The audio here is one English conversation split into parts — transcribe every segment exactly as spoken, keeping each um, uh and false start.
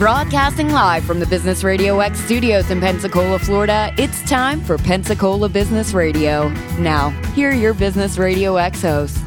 Broadcasting live from the Business Radio X studios in Pensacola, Florida, it's time for Pensacola Business Radio. Now, here are your Business Radio X hosts.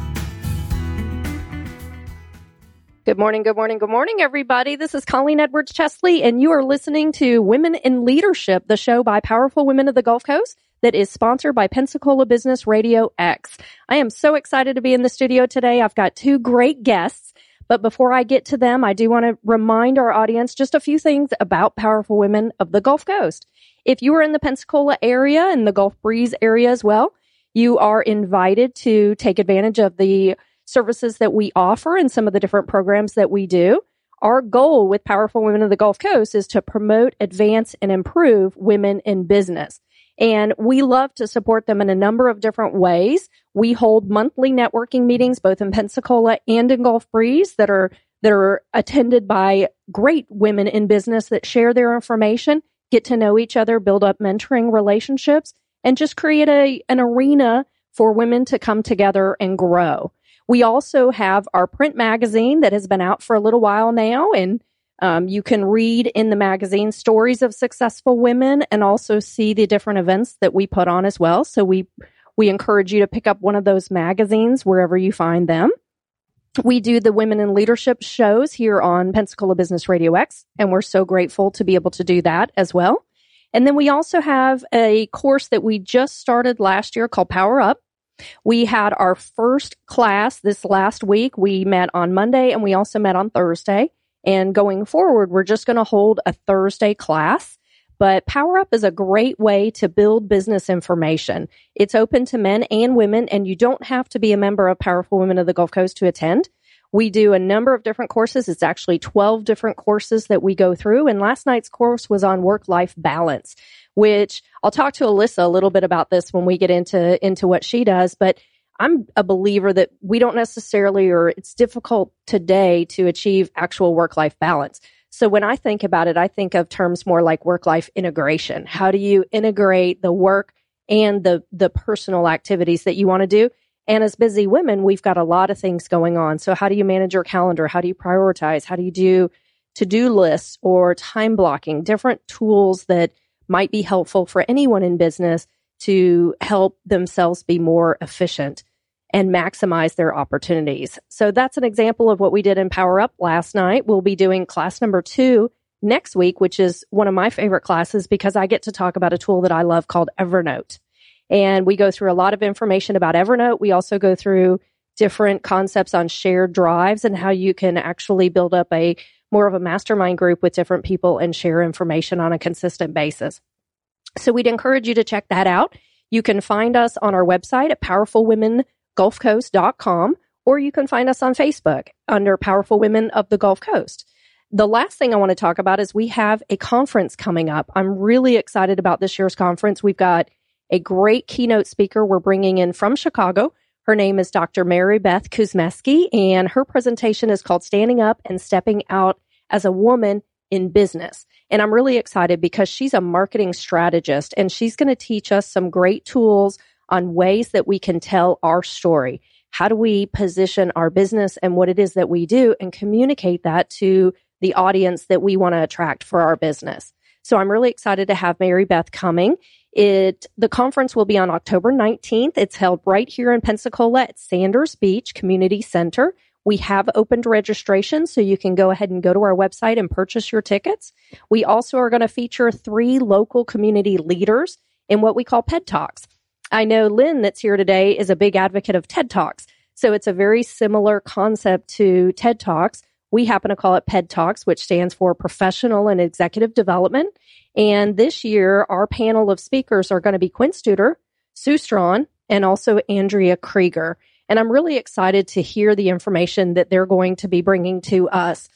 Good morning, good morning, good morning, everybody. This is Colleen Edwards-Chesley, and you are listening to Women in Leadership, the show by Powerful Women of the Gulf Coast that is sponsored by Pensacola Business Radio X. I am so excited to be in the studio today. I've got two great guests, but before I get to them, I do want to remind our audience just a few things about Powerful Women of the Gulf Coast. If you are in the Pensacola area and the Gulf Breeze area as well, you are invited to take advantage of the services that we offer and some of the different programs that we do. Our goal with Powerful Women of the Gulf Coast is to promote, advance, and improve women in business. And we love to support them in a number of different ways. We hold monthly networking meetings, both in Pensacola and in Gulf Breeze, that are, that are attended by great women in business that share their information, get to know each other, build up mentoring relationships, and just create a, an arena for women to come together and grow. We also have our print magazine that has been out for a little while now, and um, you can read in the magazine stories of successful women and also see the different events that we put on as well. So we we encourage you to pick up one of those magazines wherever you find them. We do the Women in Leadership shows here on Pensacola Business Radio X, and we're so grateful to be able to do that as well. And then we also have a course that we just started last year called Power Up. We had our first class this last week. We met on Monday and we also met on Thursday. And going forward, we're just going to hold a Thursday class. But Power Up is a great way to build business information. It's open to men and women, and you don't have to be a member of Powerful Women of the Gulf Coast to attend. We do a number of different courses. It's actually twelve different courses that we go through. And last night's course was on work-life balance, which I'll talk to Alyssa a little bit about this when we get into, into what she does. But I'm a believer that we don't necessarily, or it's difficult today to achieve actual work-life balance. So when I think about it, I think of terms more like work-life integration. How do you integrate the work and the, the personal activities that you want to do? And as busy women, we've got a lot of things going on. So how do you manage your calendar? How do you prioritize? How do you do to-do lists or time blocking? Different tools that might be helpful for anyone in business to help themselves be more efficient and maximize their opportunities. So that's an example of what we did in Power Up last night. We'll be doing class number two next week, which is one of my favorite classes because I get to talk about a tool that I love called Evernote. And we go through a lot of information about Evernote. We also go through different concepts on shared drives and how you can actually build up a more of a mastermind group with different people and share information on a consistent basis. So we'd encourage you to check that out. You can find us on our website at Powerful Women Gulf Coast dot com, or you can find us on Facebook under Powerful Women of the Gulf Coast. The last thing I want to talk about is we have a conference coming up. I'm really excited about this year's conference. We've got a great keynote speaker we're bringing in from Chicago. Her name is Doctor Mary Beth Kuzmeski, and her presentation is called Standing Up and Stepping Out as a Woman in Business. And I'm really excited because she's a marketing strategist, and she's going to teach us some great tools on ways that we can tell our story. How do we position our business and what it is that we do and communicate that to the audience that we want to attract for our business? So I'm really excited to have Mary Beth coming. It, the conference will be on October nineteenth. It's held right here in Pensacola at Sanders Beach Community Center. We have opened registration, so you can go ahead and go to our website and purchase your tickets. We also are going to feature three local community leaders in what we call P E D Talks. I know Lynn that's here today is a big advocate of TED Talks, so it's a very similar concept to TED Talks. We happen to call it P E D Talks, which stands for Professional and Executive Development. And this year, our panel of speakers are going to be Quint Studer, Sue Strawn, and also Andrea Krieger. And I'm really excited to hear the information that they're going to be bringing to us.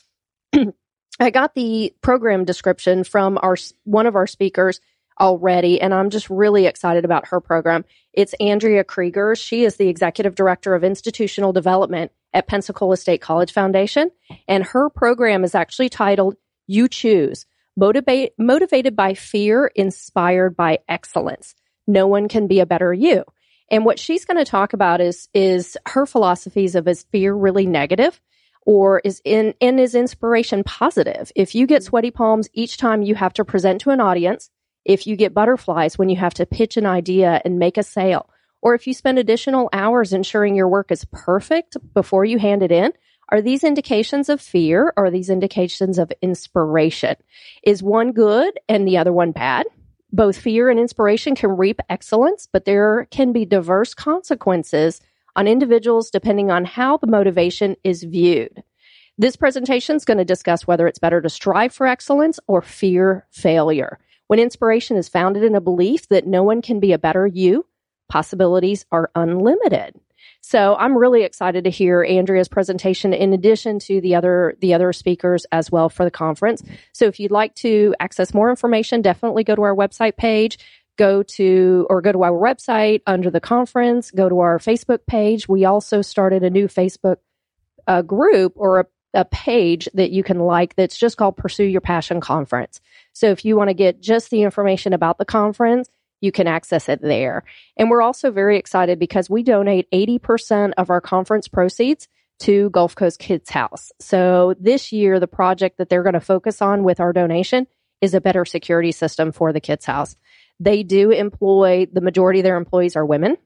I got the program description from our one of our speakers already, and I'm just really excited about her program. It's Andrea Krieger. She is the Executive Director of Institutional Development at Pensacola State College Foundation, and her program is actually titled You Choose, Motivate, Motivated by Fear, Inspired by Excellence. No one can be a better you. And what she's going to talk about is, is her philosophies of is fear really negative, or is in, and is inspiration positive? If you get sweaty palms each time you have to present to an audience, if you get butterflies when you have to pitch an idea and make a sale, or if you spend additional hours ensuring your work is perfect before you hand it in, are these indications of fear or are these indications of inspiration? Is one good and the other one bad? Both fear and inspiration can reap excellence, but there can be diverse consequences on individuals depending on how the motivation is viewed. This presentation is going to discuss whether it's better to strive for excellence or fear failure. When inspiration is founded in a belief that no one can be a better you, possibilities are unlimited. So I'm really excited to hear Andrea's presentation in addition to the other the other speakers as well for the conference. So if you'd like to access more information, definitely go to our website page, go to or go to our website under the conference, go to our Facebook page. We also started a new Facebook uh, group or a, a page that you can like that's just called Pursue Your Passion Conference. So if you want to get just the information about the conference, you can access it there. And we're also very excited because we donate eighty percent of our conference proceeds to Gulf Coast Kids House. So this year, the project that they're going to focus on with our donation is a better security system for the Kids House. They do employ, the majority of their employees are women,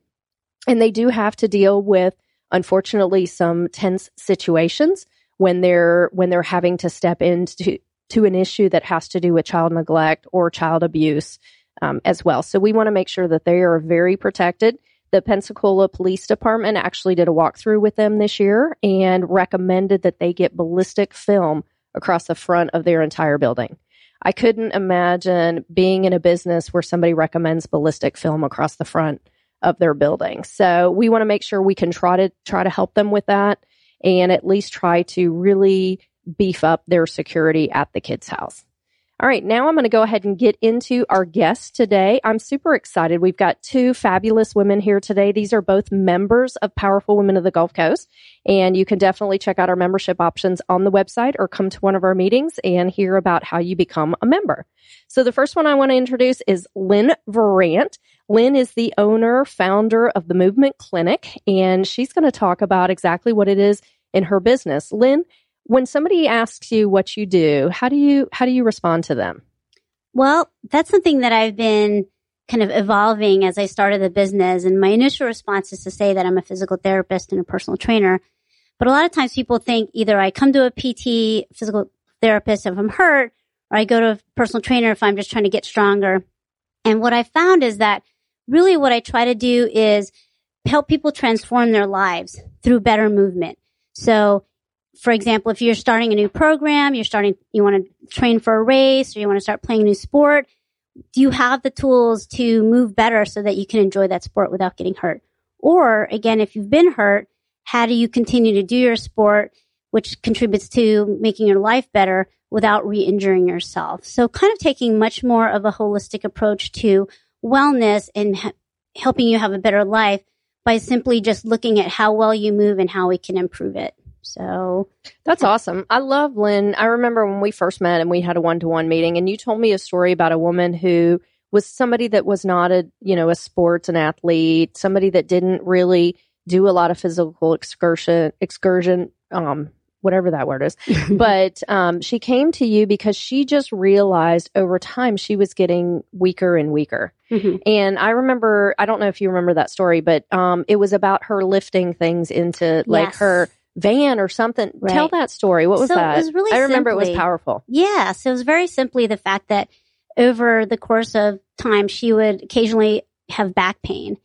and they do have to deal with, unfortunately, some tense situations when they're when they're having to step into to an issue that has to do with child neglect or child abuse. Um, as well. So we want to make sure that they are very protected. The Pensacola Police Department actually did a walkthrough with them this year and recommended that they get ballistic film across the front of their entire building. I couldn't imagine being in a business where somebody recommends ballistic film across the front of their building. So we want to make sure we can try to try to help them with that and at least try to really beef up their security at the Kids House. All right, now I'm going to go ahead and get into our guests today. I'm super excited. We've got two fabulous women here today. These are both members of Powerful Women of the Gulf Coast, and you can definitely check out our membership options on the website or come to one of our meetings and hear about how you become a member. So the first one I want to introduce is Lynn Verant. Lynn is the owner, founder of the Movement Clinic, and she's going to talk about exactly what it is in her business. Lynn, when somebody asks you what you do, how do you how do you respond to them? Well, that's something that I've been kind of evolving as I started the business. And my initial response is to say that I'm a physical therapist and a personal trainer. But a lot of times people think either I come to a P T, physical therapist if I'm hurt, or I go to a personal trainer if I'm just trying to get stronger. And what I found is that really what I try to do is help people transform their lives through better movement. So for example, if you're starting a new program, you're starting, you want to train for a race, or you want to start playing a new sport, do you have the tools to move better so that you can enjoy that sport without getting hurt? Or again, if you've been hurt, how do you continue to do your sport, which contributes to making your life better without re-injuring yourself? So kind of taking much more of a holistic approach to wellness and ha- helping you have a better life by simply just looking at how well you move and how we can improve it. So that's awesome. I love Lynn. I remember when we first met and we had a one-to-one meeting and you told me a story about a woman who was somebody that was not a, you know, a sports, an athlete, somebody that didn't really do a lot of physical excursion, excursion, um, whatever that word is. But um, she came to you because she just realized over time she was getting weaker and weaker. Mm-hmm. And I remember, I don't know if you remember that story, but um, it was about her lifting things into like yes. her van or something. Right. Tell that story. What was so that? It was really I remember simply, it was powerful. Yeah. So it was very simply the fact that over the course of time, she would occasionally have back pain.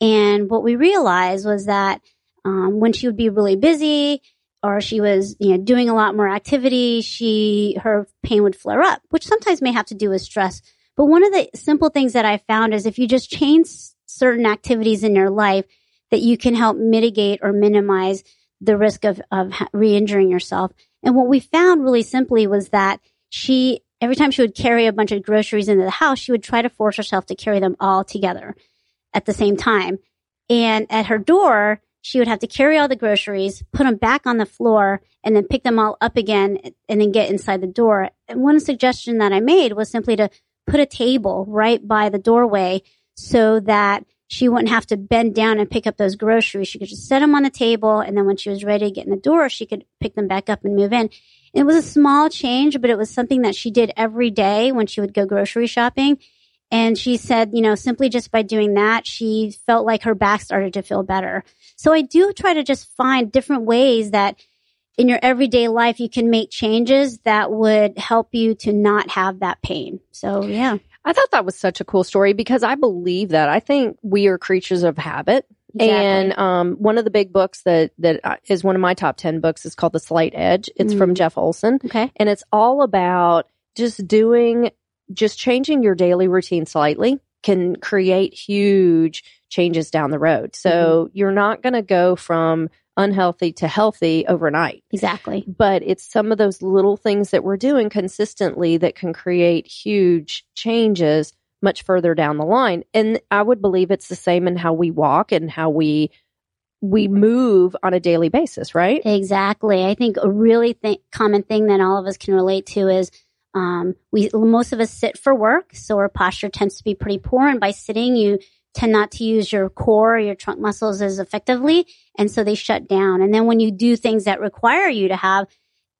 And what we realized was that um, when she would be really busy or she was you know, doing a lot more activity, she her pain would flare up, which sometimes may have to do with stress. But one of the simple things that I found is if you just change certain activities in your life that you can help mitigate or minimize the risk of, of re-injuring yourself. And what we found really simply was that she, every time she would carry a bunch of groceries into the house, she would try to force herself to carry them all together at the same time. And at her door, she would have to carry all the groceries, put them back on the floor, and then pick them all up again and then get inside the door. And one suggestion that I made was simply to put a table right by the doorway so that she wouldn't have to bend down and pick up those groceries. She could just set them on the table, and then when she was ready to get in the door, she could pick them back up and move in. It was a small change, but it was something that she did every day when she would go grocery shopping. And she said, you know, simply just by doing that, she felt like her back started to feel better. So I do try to just find different ways that in your everyday life, you can make changes that would help you to not have that pain. So, yeah. I thought that was such a cool story because I believe that. I think we are creatures of habit. Exactly. And um, one of the big books that that is one of my top ten books is called The Slight Edge. It's mm. from Jeff Olson. Okay. And it's all about just doing, just changing your daily routine slightly can create huge changes down the road. So mm-hmm. you're not going to go from unhealthy to healthy overnight. Exactly. But it's some of those little things that we're doing consistently that can create huge changes much further down the line. And I would believe it's the same in how we walk and how we we move on a daily basis, right? Exactly. I think a really th- common thing that all of us can relate to is um, we most of us sit for work, so our posture tends to be pretty poor. And by sitting, you tend not to use your core or your trunk muscles as effectively. And so they shut down. And then when you do things that require you to have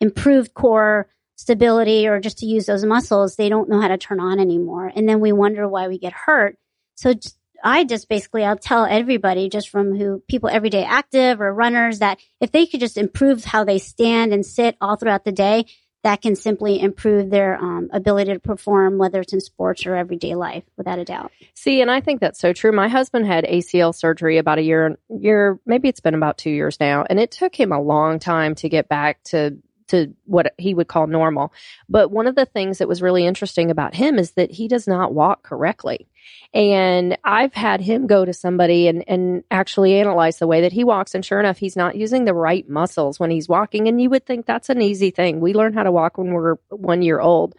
improved core stability or just to use those muscles, they don't know how to turn on anymore. And then we wonder why we get hurt. So just, I just basically, I'll tell everybody just from who people everyday active or runners that if they could just improve how they stand and sit all throughout the day, that can simply improve their um, ability to perform, whether it's in sports or everyday life, without a doubt. See, and I think that's so true. My husband had A C L surgery about a year, year, maybe it's been about two years now, and it took him a long time to get back to to what he would call normal. But one of the things that was really interesting about him is that he does not walk correctly. And I've had him go to somebody and, and actually analyze the way that he walks. And sure enough, he's not using the right muscles when he's walking. And you would think that's an easy thing. We learn how to walk when we're one year old.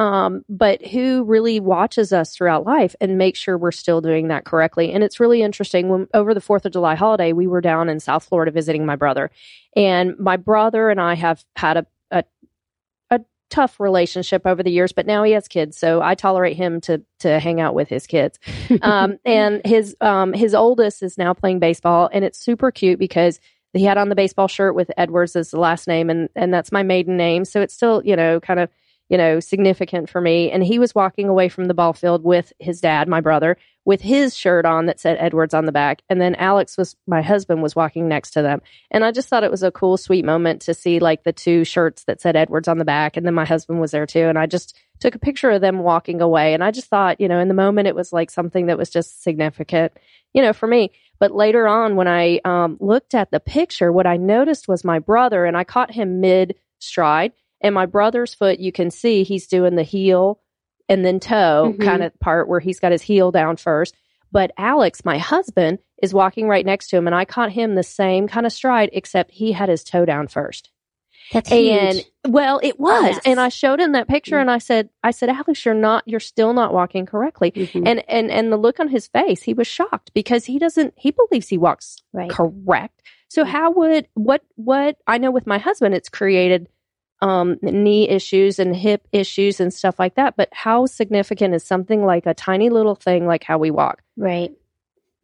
Um, but who really watches us throughout life and makes sure we're still doing that correctly? And it's really interesting. When over the fourth of July holiday, we were down in South Florida visiting my brother. And my brother and I have had a, a, a tough relationship over the years, but now he has kids. So I tolerate him to, to hang out with his kids. Um, and his, um, his oldest is now playing baseball, and it's super cute because he had on the baseball shirt with Edwards as the last name. And, and that's my maiden name. So it's still, you know, kind of, you know, significant for me. And he was walking away from the ball field with his dad, my brother, with his shirt on that said Edwards on the back. And then Alex was, my husband, was walking next to them. And I just thought it was a cool, sweet moment to see like the two shirts that said Edwards on the back. And then my husband was there too. And I just took a picture of them walking away. And I just thought, you know, in the moment, it was like something that was just significant, you know, for me. But later on, when I um, looked at the picture, what I noticed was my brother, and I caught him mid-stride. And my brother's foot, you can see he's doing the heel and then toe mm-hmm. kind of part where he's got his heel down first. But Alex, my husband, is walking right next to him. And I caught him the same kind of stride, except he had his toe down first. That's and, huge. Well, it was. Oh, yes. And I showed him that picture mm-hmm. and I said, I said, Alex, you're not, you're still not walking correctly. Mm-hmm. And, and, and the look on his face, he was shocked because he doesn't, he believes he walks right. correct. So mm-hmm. how would, what, what I know with my husband, it's created Um, knee issues and hip issues and stuff like that. But how significant is something like a tiny little thing like how we walk? Right.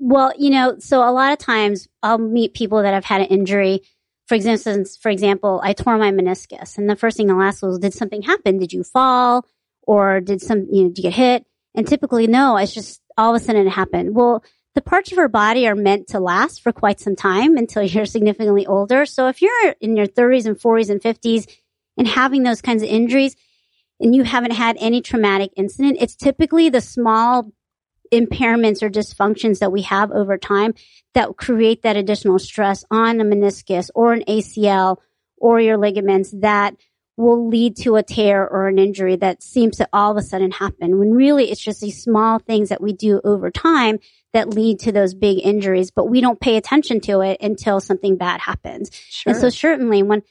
Well, you know, so a lot of times I'll meet people that have had an injury. For instance, for example, I tore my meniscus. And the first thing I'll ask was, did something happen? Did you fall? Or did some, you know, did you get hit? And typically, no, it's just all of a sudden it happened. Well, the parts of our body are meant to last for quite some time until you're significantly older. So if you're in your thirties and forties and fifties, and having those kinds of injuries, and you haven't had any traumatic incident, it's typically the small impairments or dysfunctions that we have over time that create that additional stress on a meniscus or an A C L or your ligaments that will lead to a tear or an injury that seems to all of a sudden happen, when really it's just these small things that we do over time that lead to those big injuries, but we don't pay attention to it until something bad happens. Sure. And so certainly when...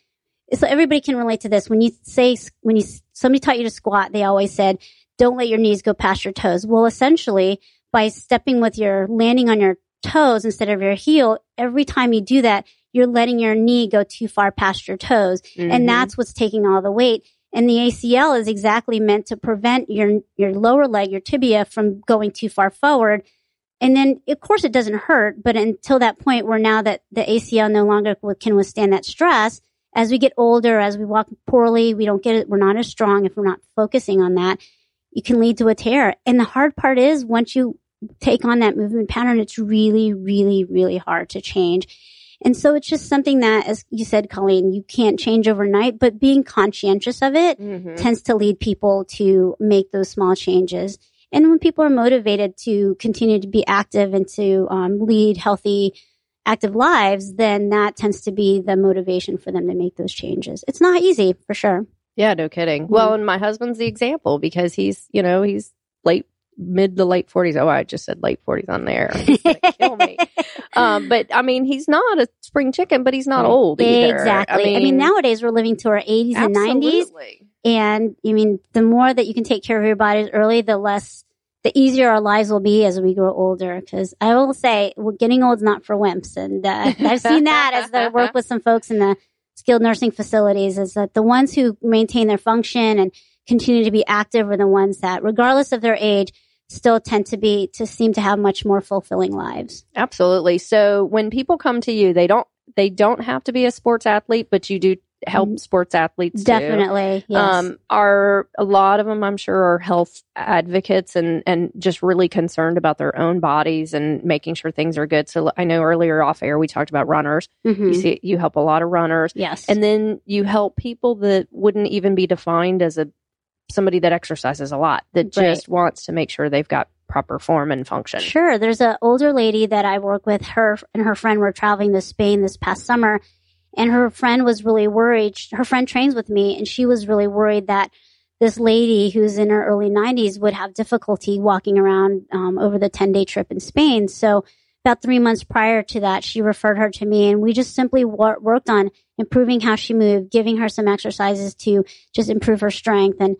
So everybody can relate to this. When you say, when you somebody taught you to squat, they always said, don't let your knees go past your toes. Well, essentially, by stepping with your, landing on your toes instead of your heel, every time you do that, you're letting your knee go too far past your toes. Mm-hmm. And that's what's taking all the weight. And the A C L is exactly meant to prevent your your lower leg, your tibia, from going too far forward And then, of course, it doesn't hurt, but until that point where now that the A C L no longer can withstand that stress, as we get older, as we walk poorly, we don't get it, we're not as strong if we're not focusing on that, it can lead to a tear. And the hard part is once you take on that movement pattern, it's really, really, really hard to change. And so it's just something that, as you said, Colleen, you can't change overnight, but being conscientious of it mm-hmm. tends to lead people to make those small changes. And when people are motivated to continue to be active and to um, lead healthy, active lives, then that tends to be the motivation for them to make those changes. It's not easy, for sure. Yeah, no kidding. Mm-hmm. Well, and my husband's the example because he's, you know, he's late, mid to late forties. Oh, I just said late forties on there. He's gonna kill me. Um, but I mean, he's not a spring chicken, but he's not old either. Exactly. I mean, I mean nowadays we're living to our eighties absolutely. and nineties. And I mean, the more that you can take care of your bodies early, the less, the easier our lives will be as we grow older. Because I will say, well, getting old is not for wimps. And uh, I've seen that as I work with some folks in the skilled nursing facilities, is that the ones who maintain their function and continue to be active are the ones that, regardless of their age, still tend to be, to seem to have much more fulfilling lives. Absolutely. So when people come to you, they don't, they don't have to be a sports athlete, but you do help sports athletes definitely too. Yes. Um, are a lot of them, I'm sure, are health advocates and and just really concerned about their own bodies and making sure things are good. So I know earlier off air we talked about runners. Mm-hmm. You see, you help a lot of runners, yes, and then you help people that wouldn't even be defined as a somebody that exercises a lot, that right. just wants to make sure they've got proper form and function. Sure, there's an older lady that I work with. Her and her friend were traveling to Spain this past summer. And her friend was really worried. Her friend trains with me, and she was really worried that this lady who's in her early nineties would have difficulty walking around um, over the ten-day trip in Spain. So about three months prior to that, she referred her to me, and we just simply wor- worked on improving how she moved, giving her some exercises to just improve her strength. And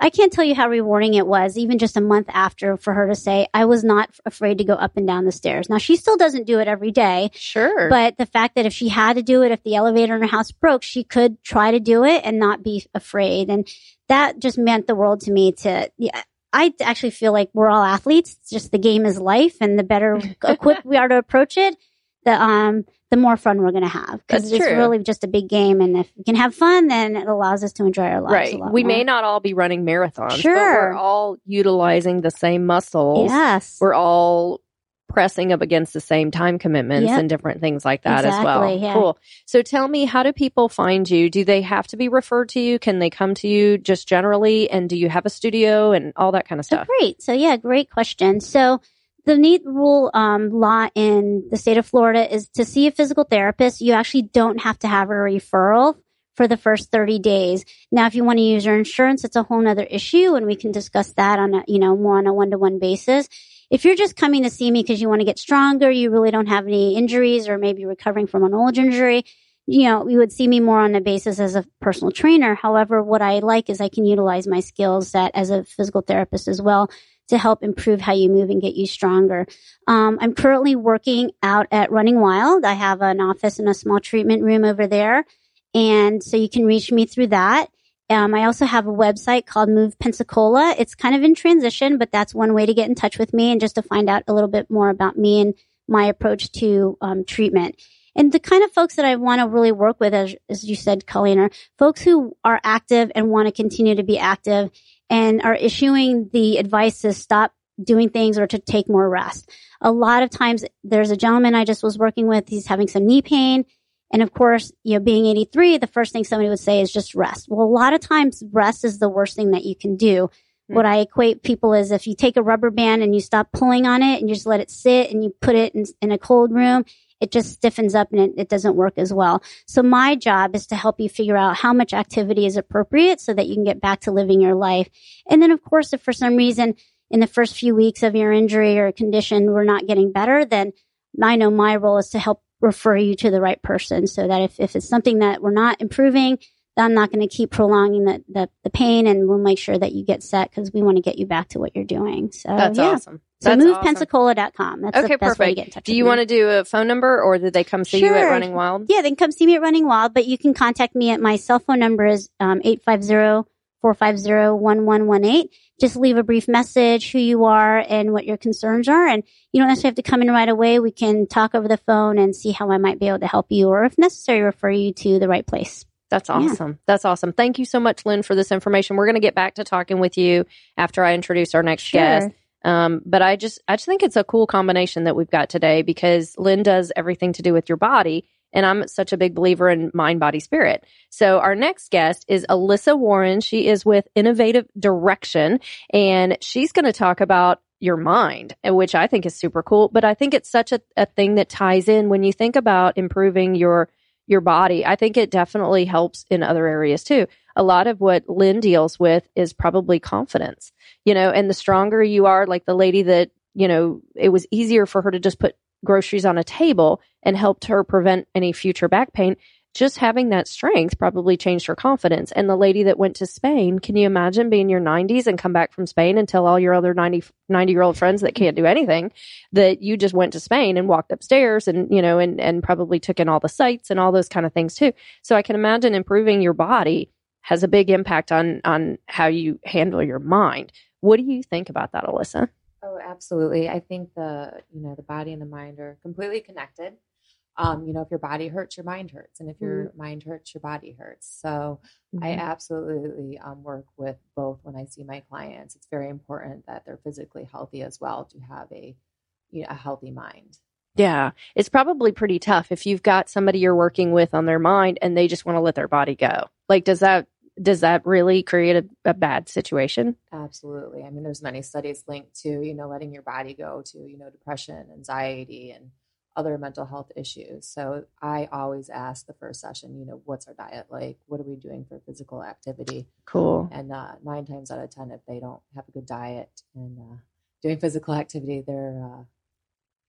I can't tell you how rewarding it was, even just a month after, for her to say, I was not afraid to go up and down the stairs. Now, she still doesn't do it every day. Sure. But the fact that if she had to do it, if the elevator in her house broke, she could try to do it and not be afraid. And that just meant the world to me. To, yeah, I actually feel like we're all athletes. It's just the game is life. And the better equipped we are to approach it, the um the more fun we're going to have, because it's true. Really just a big game. And if we can have fun, then it allows us to enjoy our lives right. a lot we more. May not all be running marathons, sure. but we're all utilizing the same muscles. Yes. We're all pressing up against the same time commitments yep. and different things like that exactly, as well. Yeah. Cool. So tell me, how do people find you? Do they have to be referred to you? Can they come to you just generally? And do you have a studio and all that kind of stuff? Oh, great. So yeah, great question. So the neat rule um, law in the state of Florida is to see a physical therapist, you actually don't have to have a referral for the first thirty days. Now, if you want to use your insurance, it's a whole nother issue, and we can discuss that on a, you know, more on a one-to-one basis. If you're just coming to see me because you want to get stronger, you really don't have any injuries, or maybe recovering from an old injury, you know, you would see me more on the basis as a personal trainer. However, what I like is I can utilize my skills set as a physical therapist as well, to help improve how you move and get you stronger. Um, I'm currently working out at Running Wild. I have an office and a small treatment room over there. And so you can reach me through that. Um, I also have a website called Move Pensacola. It's kind of in transition, but that's one way to get in touch with me and just to find out a little bit more about me and my approach to um, treatment. And the kind of folks that I want to really work with, as, as you said, Colleen, are folks who are active and want to continue to be active and are issuing the advice to stop doing things or to take more rest. A lot of times, there's a gentleman I just was working with. He's having some knee pain. And of course, you know, being eighty-three, the first thing somebody would say is just rest. Well, a lot of times, rest is the worst thing that you can do. Mm-hmm. What I equate people is if you take a rubber band and you stop pulling on it and you just let it sit and you put it in, in a cold room, it just stiffens up and it, it doesn't work as well. So my job is to help you figure out how much activity is appropriate so that you can get back to living your life. And then, of course, if for some reason in the first few weeks of your injury or condition, we're not getting better, then I know my role is to help refer you to the right person so that if, if it's something that we're not improving, then I'm not going to keep prolonging the, the, the pain, and we'll make sure that you get set because we want to get you back to what you're doing. So that's yeah. awesome. So move pensacola dot com. That's okay, the best perfect. Way to get in touch. Do you want to do a phone number, or did they come see sure. you at Running Wild? Yeah, they can come see me at Running Wild, but you can contact me at my cell phone number is um, four five zero, one one one eight. Just leave a brief message, who you are and what your concerns are. And you don't necessarily have to come in right away. We can talk over the phone and see how I might be able to help you, or if necessary, refer you to the right place. That's awesome. Yeah. That's awesome. Thank you so much, Lynn, for this information. We're going to get back to talking with you after I introduce our next sure. guest. Um, but I just, I just think it's a cool combination that we've got today, because Lynn does everything to do with your body. And I'm such a big believer in mind, body, spirit. So our next guest is Alyssa Warren. She is with Innovative Direction, and she's going to talk about your mind, which I think is super cool. But I think it's such a, a thing that ties in when you think about improving your your body. I think it definitely helps in other areas too. A lot of what Lynn deals with is probably confidence, you know, and the stronger you are, like the lady that, you know, it was easier for her to just put groceries on a table and helped her prevent any future back pain. Just having that strength probably changed her confidence. And the lady that went to Spain, can you imagine being in your nineties and come back from Spain and tell all your other ninety, ninety-year-old friends that can't do anything that you just went to Spain and walked upstairs and, you know, and, and probably took in all the sights and all those kind of things too. So I can imagine improving your body has a big impact on, on how you handle your mind. What do you think about that, Alyssa? Oh, absolutely. I think the, you know, the body and the mind are completely connected. Um, you know, if your body hurts, your mind hurts. And if your mm-hmm. mind hurts, your body hurts. So mm-hmm. I absolutely um, work with both when I see my clients. It's very important that they're physically healthy as well to have a, you know, a healthy mind. Yeah. It's probably pretty tough if you've got somebody you're working with on their mind and they just want to let their body go. Like, does that Does that really create a, a bad situation? Absolutely. I mean, there's many studies linked to, you know, letting your body go to, you know, depression, anxiety, and other mental health issues. So I always ask the first session, you know, what's our diet like? What are we doing for physical activity? Cool. And uh, nine times out of ten, if they don't have a good diet and uh, doing physical activity, they're... Uh,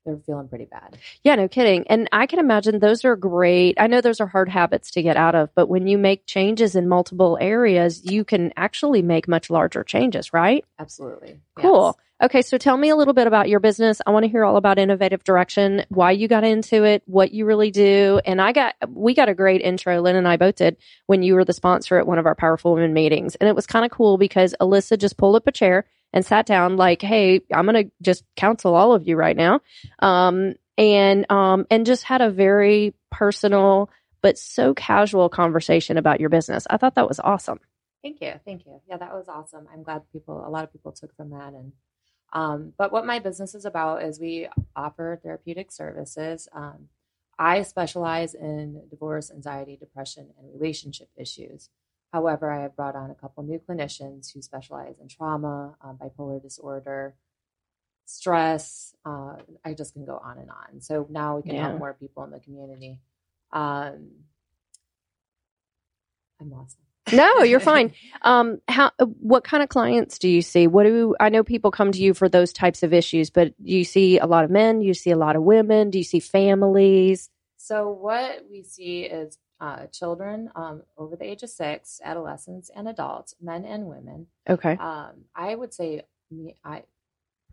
They're feeling pretty bad. Yeah, no kidding. And I can imagine those are great. I know those are hard habits to get out of, but when you make changes in multiple areas, you can actually make much larger changes, right? Absolutely. Cool. Yes. Okay, so tell me a little bit about your business. I want to hear all about Innovative Direction, why you got into it, what you really do. And I got we got a great intro, Lynn and I both did, when you were the sponsor at one of our Powerful Women meetings. And it was kind of cool because Alyssa just pulled up a chair and sat down like, hey, I'm going to just counsel all of you right now. Um, and um, and just had a very personal but so casual conversation about your business. I thought that was awesome. Thank you. Thank you. Yeah, that was awesome. I'm glad people, a lot of people took from that. And um, but what my business is about is we offer therapeutic services. Um, I specialize in divorce, anxiety, depression, and relationship issues. However, I have brought on a couple new clinicians who specialize in trauma, um, bipolar disorder, stress. Uh, I just can go on and on. So now we can yeah. help more people in the community. Um, I'm lost. No, you're fine. Um, how? What kind of clients do you see? What do I know? People come to you for those types of issues, but you see a lot of men. You see a lot of women. Do you see families? So what we see is. Uh, children um, over the age of six, adolescents and adults, men and women. Okay. Um, I would say me, I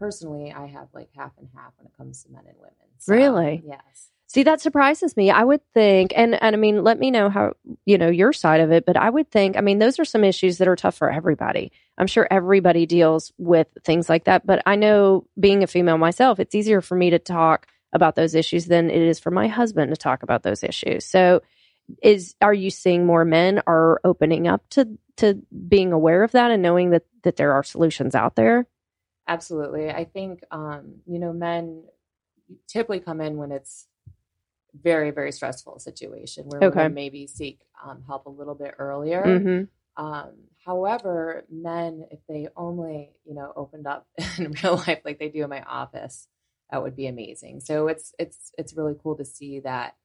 personally, I have like half and half when it comes to men and women. So, really? Yes. See, that surprises me. I would think, and, and I mean, let me know how, you know, your side of it, but I would think, I mean, those are some issues that are tough for everybody. I'm sure everybody deals with things like that, but I know being a female myself, it's easier for me to talk about those issues than it is for my husband to talk about those issues. So Is are you seeing more men are opening up to to being aware of that and knowing that that there are solutions out there? Absolutely. I think um, you know, men typically come in when it's very, very stressful situation where okay. women maybe seek um, help a little bit earlier. Mm-hmm. Um, however, men, if they only you know opened up in real life like they do in my office, that would be amazing. So it's it's it's really cool to see that.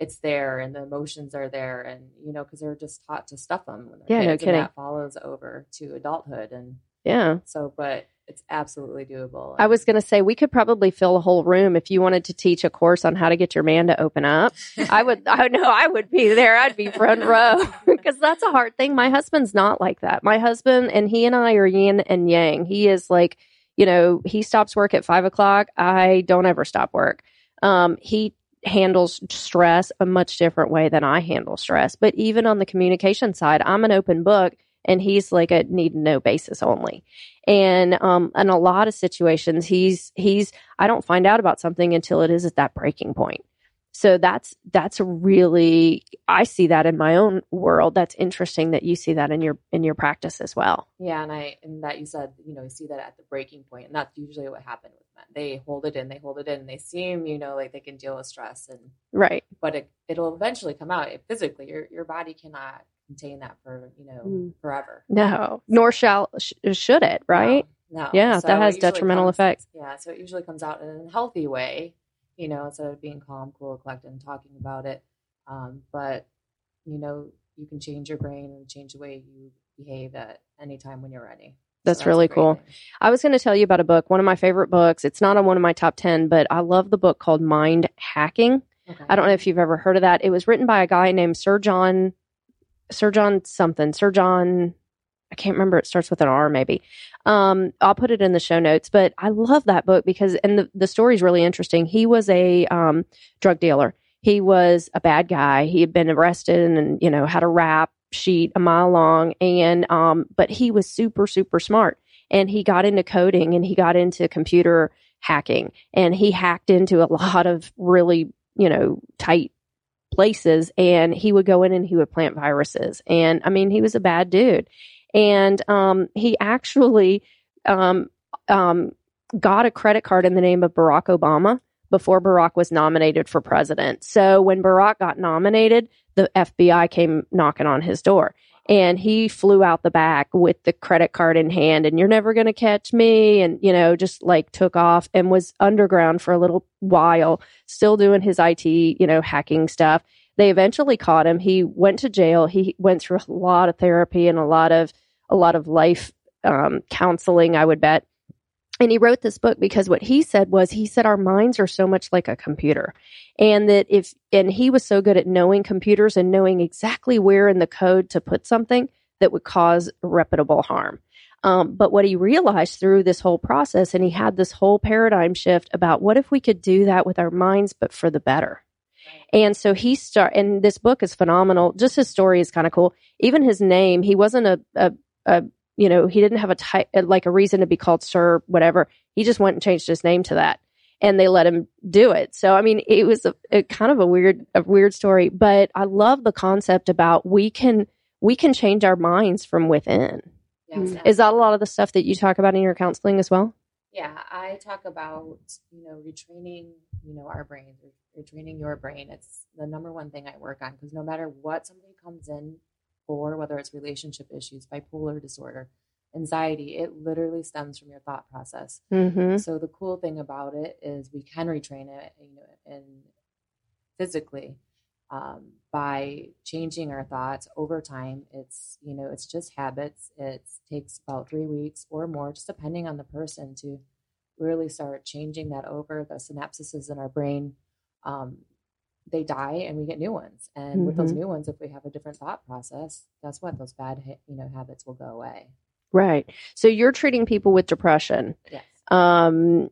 It's there and the emotions are there and, you know, cause they're just taught to stuff them. When they're yeah, kids, no kidding. And that follows over to adulthood. And yeah, so, but it's absolutely doable. I was going to say, we could probably fill a whole room if you wanted to teach a course on how to get your man to open up. I would, I know I would be there. I'd be front row because that's a hard thing. My husband's not like that. My husband and he and I are yin and yang. He is like, you know, he stops work at five o'clock. I don't ever stop work. Um, he, handles stress a much different way than I handle stress. But even on the communication side, I'm an open book and he's like a need to know basis only. And um, in a lot of situations, he's he's I don't find out about something until it is at that breaking point. So that's that's really, I see that in my own world. That's interesting that you see that in your in your practice as well. Yeah, and I and that you said, you know, you see that at the breaking point, and that's usually what happened with men. They hold it in, they hold it in, and they seem, you know, like they can deal with stress, and right, but it it'll eventually come out. It, physically, your your body cannot contain that for, you know, mm. forever. No, nor shall sh- should it, right? No, no. Yeah, so that has detrimental comes, effects. Yeah, so it usually comes out in a healthy way. You know, instead of being calm, cool, collected, and talking about it. Um, but, you know, you can change your brain and change the way you behave at any time when you're ready. That's, so that's really cool. Thing. I was going to tell you about a book, one of my favorite books. It's not on one of my top ten, but I love the book called Mind Hacking. Okay. I don't know if you've ever heard of that. It was written by a guy named Sir John, Sir John something, Sir John... I can't remember. It starts with an R maybe. Um, I'll put it in the show notes, but I love that book because, and the, the story is really interesting. He was a um, drug dealer. He was a bad guy. He had been arrested and, and you know, had a rap sheet a mile long. And, um, but he was super, super smart, and he got into coding and he got into computer hacking, and he hacked into a lot of really, you know, tight places. And he would go in and he would plant viruses. And I mean, he was a bad dude. And um, he actually um, um, got a credit card in the name of Barack Obama before Barack was nominated for president. So when Barack got nominated, the F B I came knocking on his door, and he flew out the back with the credit card in hand, and you're never going to catch me. And, you know, just like took off and was underground for a little while, still doing his I T, you know, hacking stuff. They eventually caught him. He went to jail. He went through a lot of therapy and a lot of a lot of life um, counseling, I would bet. And he wrote this book because what he said was, he said, our minds are so much like a computer, and that if and he was so good at knowing computers and knowing exactly where in the code to put something that would cause irreparable harm. Um, but what he realized through this whole process, and he had this whole paradigm shift about what if we could do that with our minds, but for the better. And so he start, and this book is phenomenal. Just his story is kind of cool. Even his name, he wasn't a, a, a, you know, he didn't have a type, like a reason to be called Sir, whatever. He just went and changed his name to that, and they let him do it. So, I mean, it was a, a kind of a weird, a weird story, but I love the concept about we can, we can change our minds from within. Yes, is that a lot of the stuff that you talk about in your counseling as well? Yeah, I talk about, you know, retraining, you know, our brain, retraining your brain. It's the number one thing I work on, because no matter what somebody comes in for, whether it's relationship issues, bipolar disorder, anxiety, it literally stems from your thought process. Mm-hmm. So the cool thing about it is we can retrain it, you know, and physically um, by changing our thoughts over time. It's, you know, it's just habits. It takes about three weeks or more, just depending on the person, to really start changing that over. The synapses in our brain, um, they die and we get new ones. And mm-hmm. with those new ones, if we have a different thought process, guess what? Those bad, you know, habits will go away. Right. So you're treating people with depression. Yes. Um,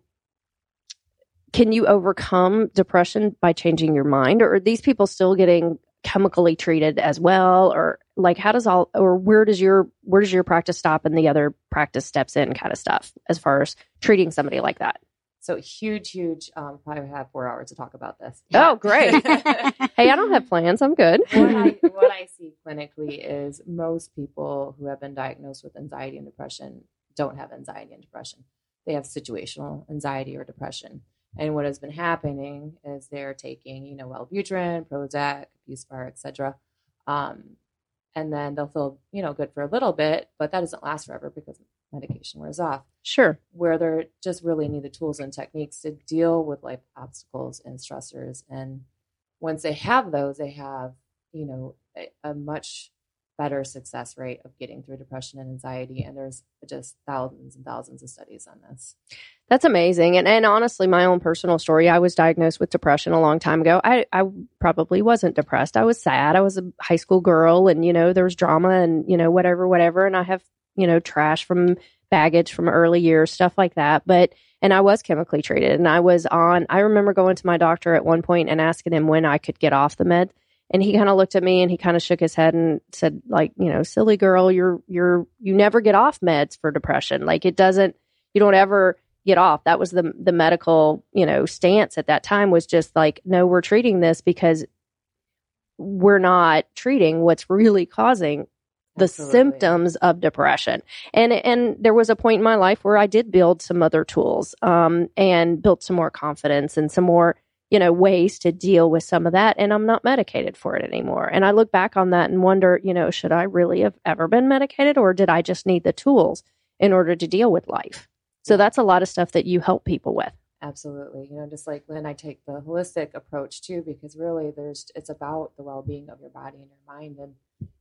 Can you overcome depression by changing your mind, or are these people still getting chemically treated as well? Or like, how does all, or where does your, where does your practice stop and the other practice steps in kind of stuff as far as treating somebody like that? So huge, huge, um, probably have four hours to talk about this. Yeah. Oh, great. Hey, I don't have plans. I'm good. What I, what I see clinically is most people who have been diagnosed with anxiety and depression don't have anxiety and depression. They have situational anxiety or depression. And what has been happening is they're taking, you know, Wellbutrin, Prozac, BuSpar, et cetera. Um, and then they'll feel, you know, good for a little bit, but that doesn't last forever because medication wears off. Sure. Where they're just really need the tools and techniques to deal with life obstacles and stressors. And once they have those, they have, you know, a, a much better success rate of getting through depression and anxiety. And there's just thousands and thousands of studies on this. That's amazing. And and honestly, my own personal story, I was diagnosed with depression a long time ago. I, I probably wasn't depressed. I was sad. I was a high school girl, and, you know, there was drama and, you know, whatever, whatever. And I have, you know, trash from baggage from early years, stuff like that. But, and I was chemically treated, and I was on, I remember going to my doctor at one point and asking him when I could get off the med. And he kind of looked at me and he kind of shook his head and said, like, you know, silly girl, you're, you're, you never get off meds for depression. Like, it doesn't, you don't ever get off. That was the, the medical, you know, stance at that time, was just like, no, we're treating this because we're not treating what's really causing the Absolutely. symptoms of depression. And, and there was a point in my life where I did build some other tools, um, and built some more confidence and some more, you know, ways to deal with some of that. And I'm not medicated for it anymore. And I look back on that and wonder, you know, should I really have ever been medicated, or did I just need the tools in order to deal with life? So that's a lot of stuff that you help people with. Absolutely. You know, just like Lynn, I take the holistic approach too, because really there's, it's about the well-being of your body and your mind, and,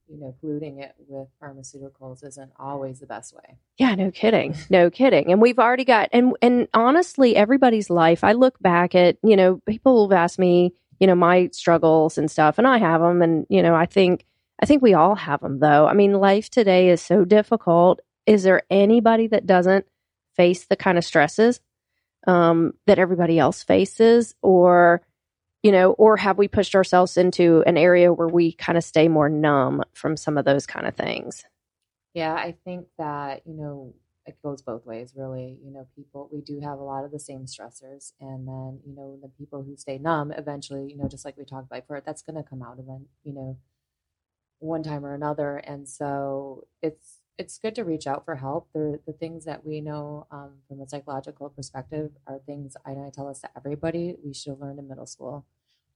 you know, polluting it with pharmaceuticals isn't always the best way. Yeah, no kidding. No kidding. And we've already got, and, and honestly, everybody's life, I look back at, you know, people have asked me, you know, my struggles and stuff, and I have them. And, you know, I think, I think we all have them though. I mean, life today is so difficult. Is there anybody that doesn't face the kind of stresses Um, that everybody else faces, or, you know, or have we pushed ourselves into an area where we kind of stay more numb from some of those kind of things? Yeah, I think that, you know, it goes both ways, really. You know, people, we do have a lot of the same stressors, and then, you know, the people who stay numb eventually, you know, just like we talked about before, that's going to come out of them, you know, one time or another. And so it's, it's good to reach out for help. The, the things that we know um, from a psychological perspective are things I, I tell us to everybody we should have learned in middle school.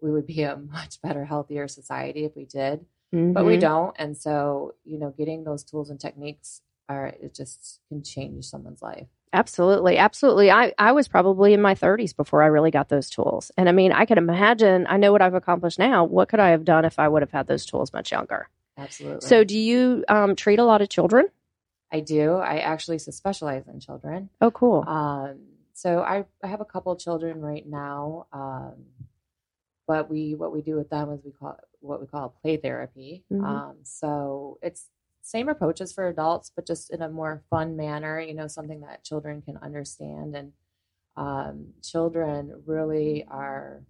We would be a much better, healthier society if we did, mm-hmm. but we don't. And so, you know, getting those tools and techniques are, it just can change someone's life. Absolutely. Absolutely. I, I was probably in my thirties before I really got those tools. And I mean, I could imagine, I know what I've accomplished now. What could I have done if I would have had those tools much younger? Absolutely. So do you um, treat a lot of children? I do. I actually specialize in children. Oh, cool. Um, so I, I have a couple of children right now. Um, but we, what we do with them is we call what we call play therapy. Mm-hmm. Um, so it's same approach as for adults, but just in a more fun manner, you know, something that children can understand. And um, children really are,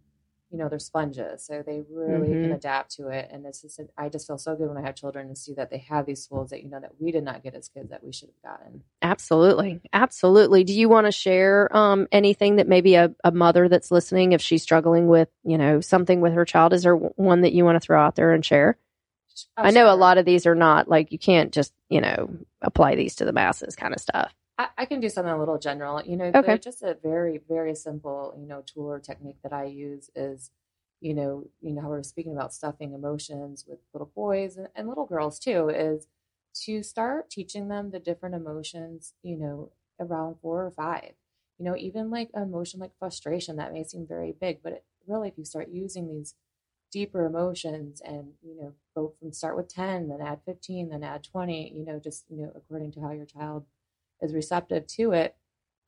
you know, they're sponges, so they really mm-hmm. can adapt to it. And it's just, I just feel so good when I have children to see that they have these tools that, you know, that we did not get as kids that we should have gotten. Absolutely. Absolutely. Do you want to share um, anything that maybe a, a mother that's listening, if she's struggling with, you know, something with her child, is there one that you want to throw out there and share? Oh, I know sure. a lot of these are not like, you can't just, you know, apply these to the masses kind of stuff. I can do something a little general, you know, okay. just a very, very simple, you know, tool or technique that I use is, you know, you know, how we're speaking about stuffing emotions with little boys and, and little girls too, is to start teaching them the different emotions, you know, around four or five, you know, even like an emotion like frustration that may seem very big, but it, really, if you start using these deeper emotions and, you know, go from start with ten, then add fifteen, then add twenty, you know, just, you know, according to how your child is receptive to it,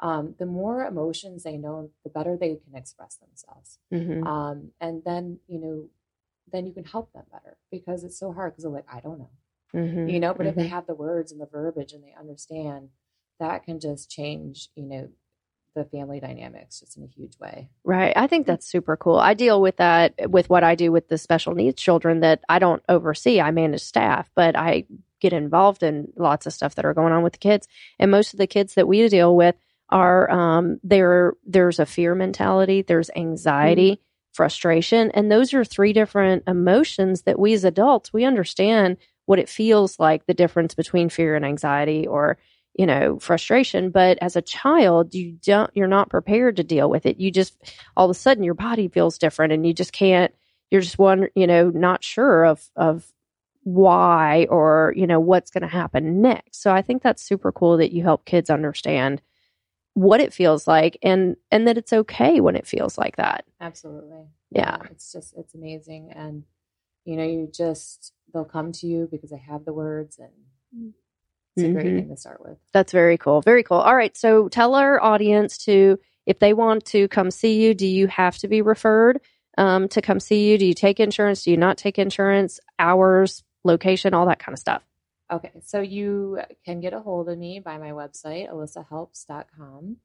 um, the more emotions they know, the better they can express themselves. Mm-hmm. Um, and then, you know, then you can help them better, because it's so hard, because they're like, I don't know, mm-hmm. you know, but mm-hmm. if they have the words and the verbiage and they understand, that can just change, you know, the family dynamics just in a huge way. Right. I think that's super cool. I deal with that with what I do with the special needs children that I don't oversee. I manage staff, but I get involved in lots of stuff that are going on with the kids. And most of the kids that we deal with are, um, there, there's a fear mentality, there's anxiety, mm-hmm. frustration. And those are three different emotions that we as adults, we understand what it feels like, the difference between fear and anxiety, or, you know, frustration. But as a child, you don't, you're not prepared to deal with it. You just, all of a sudden your body feels different and you just can't, you're just one, you know, not sure of, of why, or, you know, what's going to happen next. So I think that's super cool that you help kids understand what it feels like, and, and that it's okay when it feels like that. Absolutely. Yeah. yeah. It's just, it's amazing. And, you know, you just, they'll come to you because they have the words, and mm-hmm. it's a great mm-hmm. thing to start with. That's very cool. Very cool. All right. So tell our audience to, if they want to come see you, do you have to be referred um, to come see you? Do you take insurance? Do you not take insurance? Hours, location, all that kind of stuff? Okay. So you can get a hold of me by my website, Alyssa Helps dot com.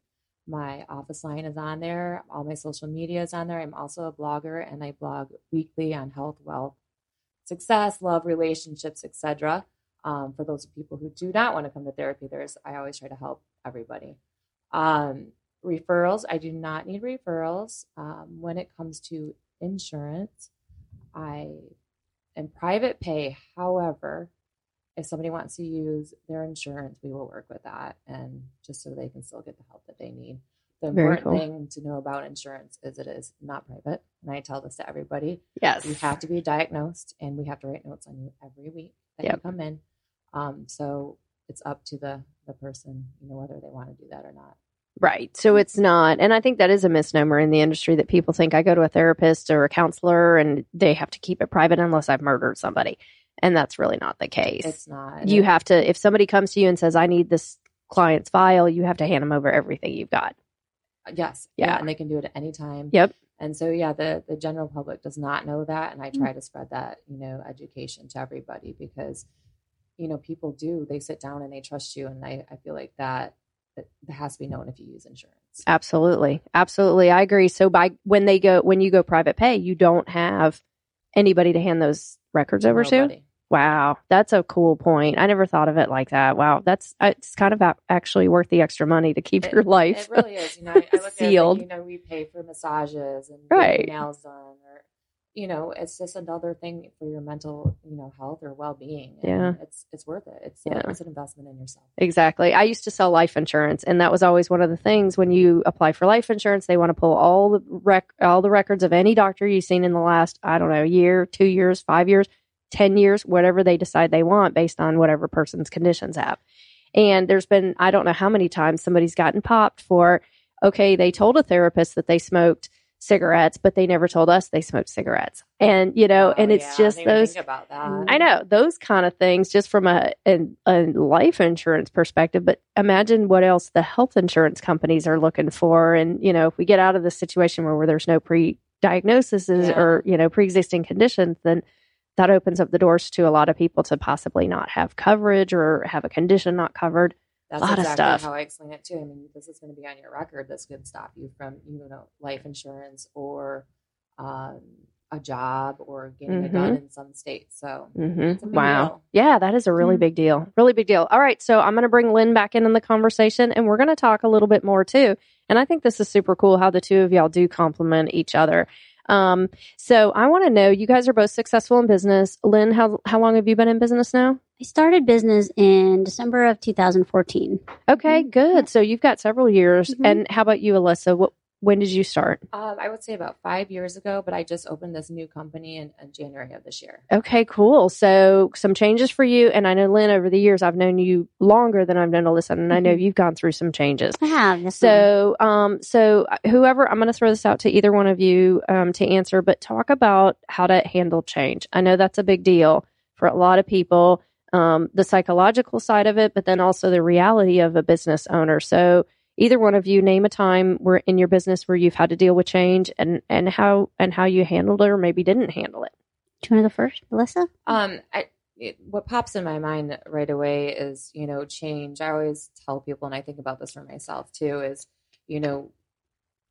My office line is on there. All my social media is on there. I'm also a blogger, and I blog weekly on health, wealth, success, love, relationships, et cetera. Um, for those people who do not want to come to therapy, there's I always try to help everybody. Um, referrals, I do not need referrals. Um, when it comes to insurance, I am private pay. However, if somebody wants to use their insurance, we will work with that, and just so they can still get the help that they need. The Very important cool. thing to know about insurance is it is not private. And I tell this to everybody. Yes. You have to be diagnosed, and we have to write notes on you every week that yep. you come in. Um, so it's up to the, the person, you know, whether they want to do that or not. Right. So it's not. And I think that is a misnomer in the industry that people think I go to a therapist or a counselor and they have to keep it private unless I've murdered somebody. And that's really not the case. It's not. You have to, if somebody comes to you and says, I need this client's file, you have to hand them over everything you've got. Yes. Yeah. yeah. And they can do it at any time. Yep. And so, yeah, the, the general public does not know that. And I try mm-hmm. to spread that, you know, education to everybody because, you know, people do, they sit down and they trust you. And I, I feel like that, that has to be known if you use insurance. Absolutely. Absolutely. I agree. So by when they go, when you go private pay, you don't have anybody to hand those records over Nobody. To. Wow. That's a cool point. I never thought of it like that. Wow. That's, it's kind of actually worth the extra money to keep it, your life. It really is. You know, I, I look sealed. At it, like, you know, we pay for massages and right. nails done, or, you know, it's just another thing for your mental, you know, health or well-being. And yeah. It's, it's worth it. It's, yeah. it's an investment in yourself. Exactly. I used to sell life insurance, and that was always one of the things when you apply for life insurance, they want to pull all the rec- all the records of any doctor you've seen in the last, I don't know, year, two years, five years. ten years, whatever they decide they want based on whatever person's conditions have. And there's been, I don't know how many times somebody's gotten popped for, okay, they told a therapist that they smoked cigarettes, but they never told us they smoked cigarettes. And, you know, oh, and it's yeah. just I those, think about that. I know those kind of things just from a, a, a life insurance perspective, but imagine what else the health insurance companies are looking for. And, you know, if we get out of the situation where, where there's no pre-diagnoses yeah. or, you know, pre-existing conditions, then that opens up the doors to a lot of people to possibly not have coverage or have a condition not covered. That's a lot exactly of stuff. How I explain it too. I mean, this is going to be on your record. This could stop you from, you know, life insurance or um, a job or getting mm-hmm. a gun in some states. So, mm-hmm. wow, deal. Yeah, that is a really mm-hmm. big deal. Really big deal. All right, so I'm going to bring Lynn back in in the conversation, and we're going to talk a little bit more too. And I think this is super cool how the two of y'all do complement each other. Um, so I want to know, you guys are both successful in business. Lynn, how, how long have you been in business now? I started business in December of two thousand fourteen. Okay, mm-hmm. good. Yeah. So you've got several years. Mm-hmm. And how about you, Alyssa? What, when did you start? Um, I would say about five years ago, but I just opened this new company in, in January of this year. Okay, cool. So some changes for you. And I know, Lynn, over the years, I've known you longer than I've known Alyssa, and mm-hmm. I know you've gone through some changes. I have. Yes, so, um, so whoever, I'm going to throw this out to either one of you um, to answer, but talk about how to handle change. I know that's a big deal for a lot of people, um, the psychological side of it, but then also the reality of a business owner. So either one of you, name a time where in your business where you've had to deal with change, and, and how and how you handled it or maybe didn't handle it. Do you want to go first, Melissa? Um, I, it, what pops in my mind right away is, you know, change. I always tell people, and I think about this for myself too, is, you know,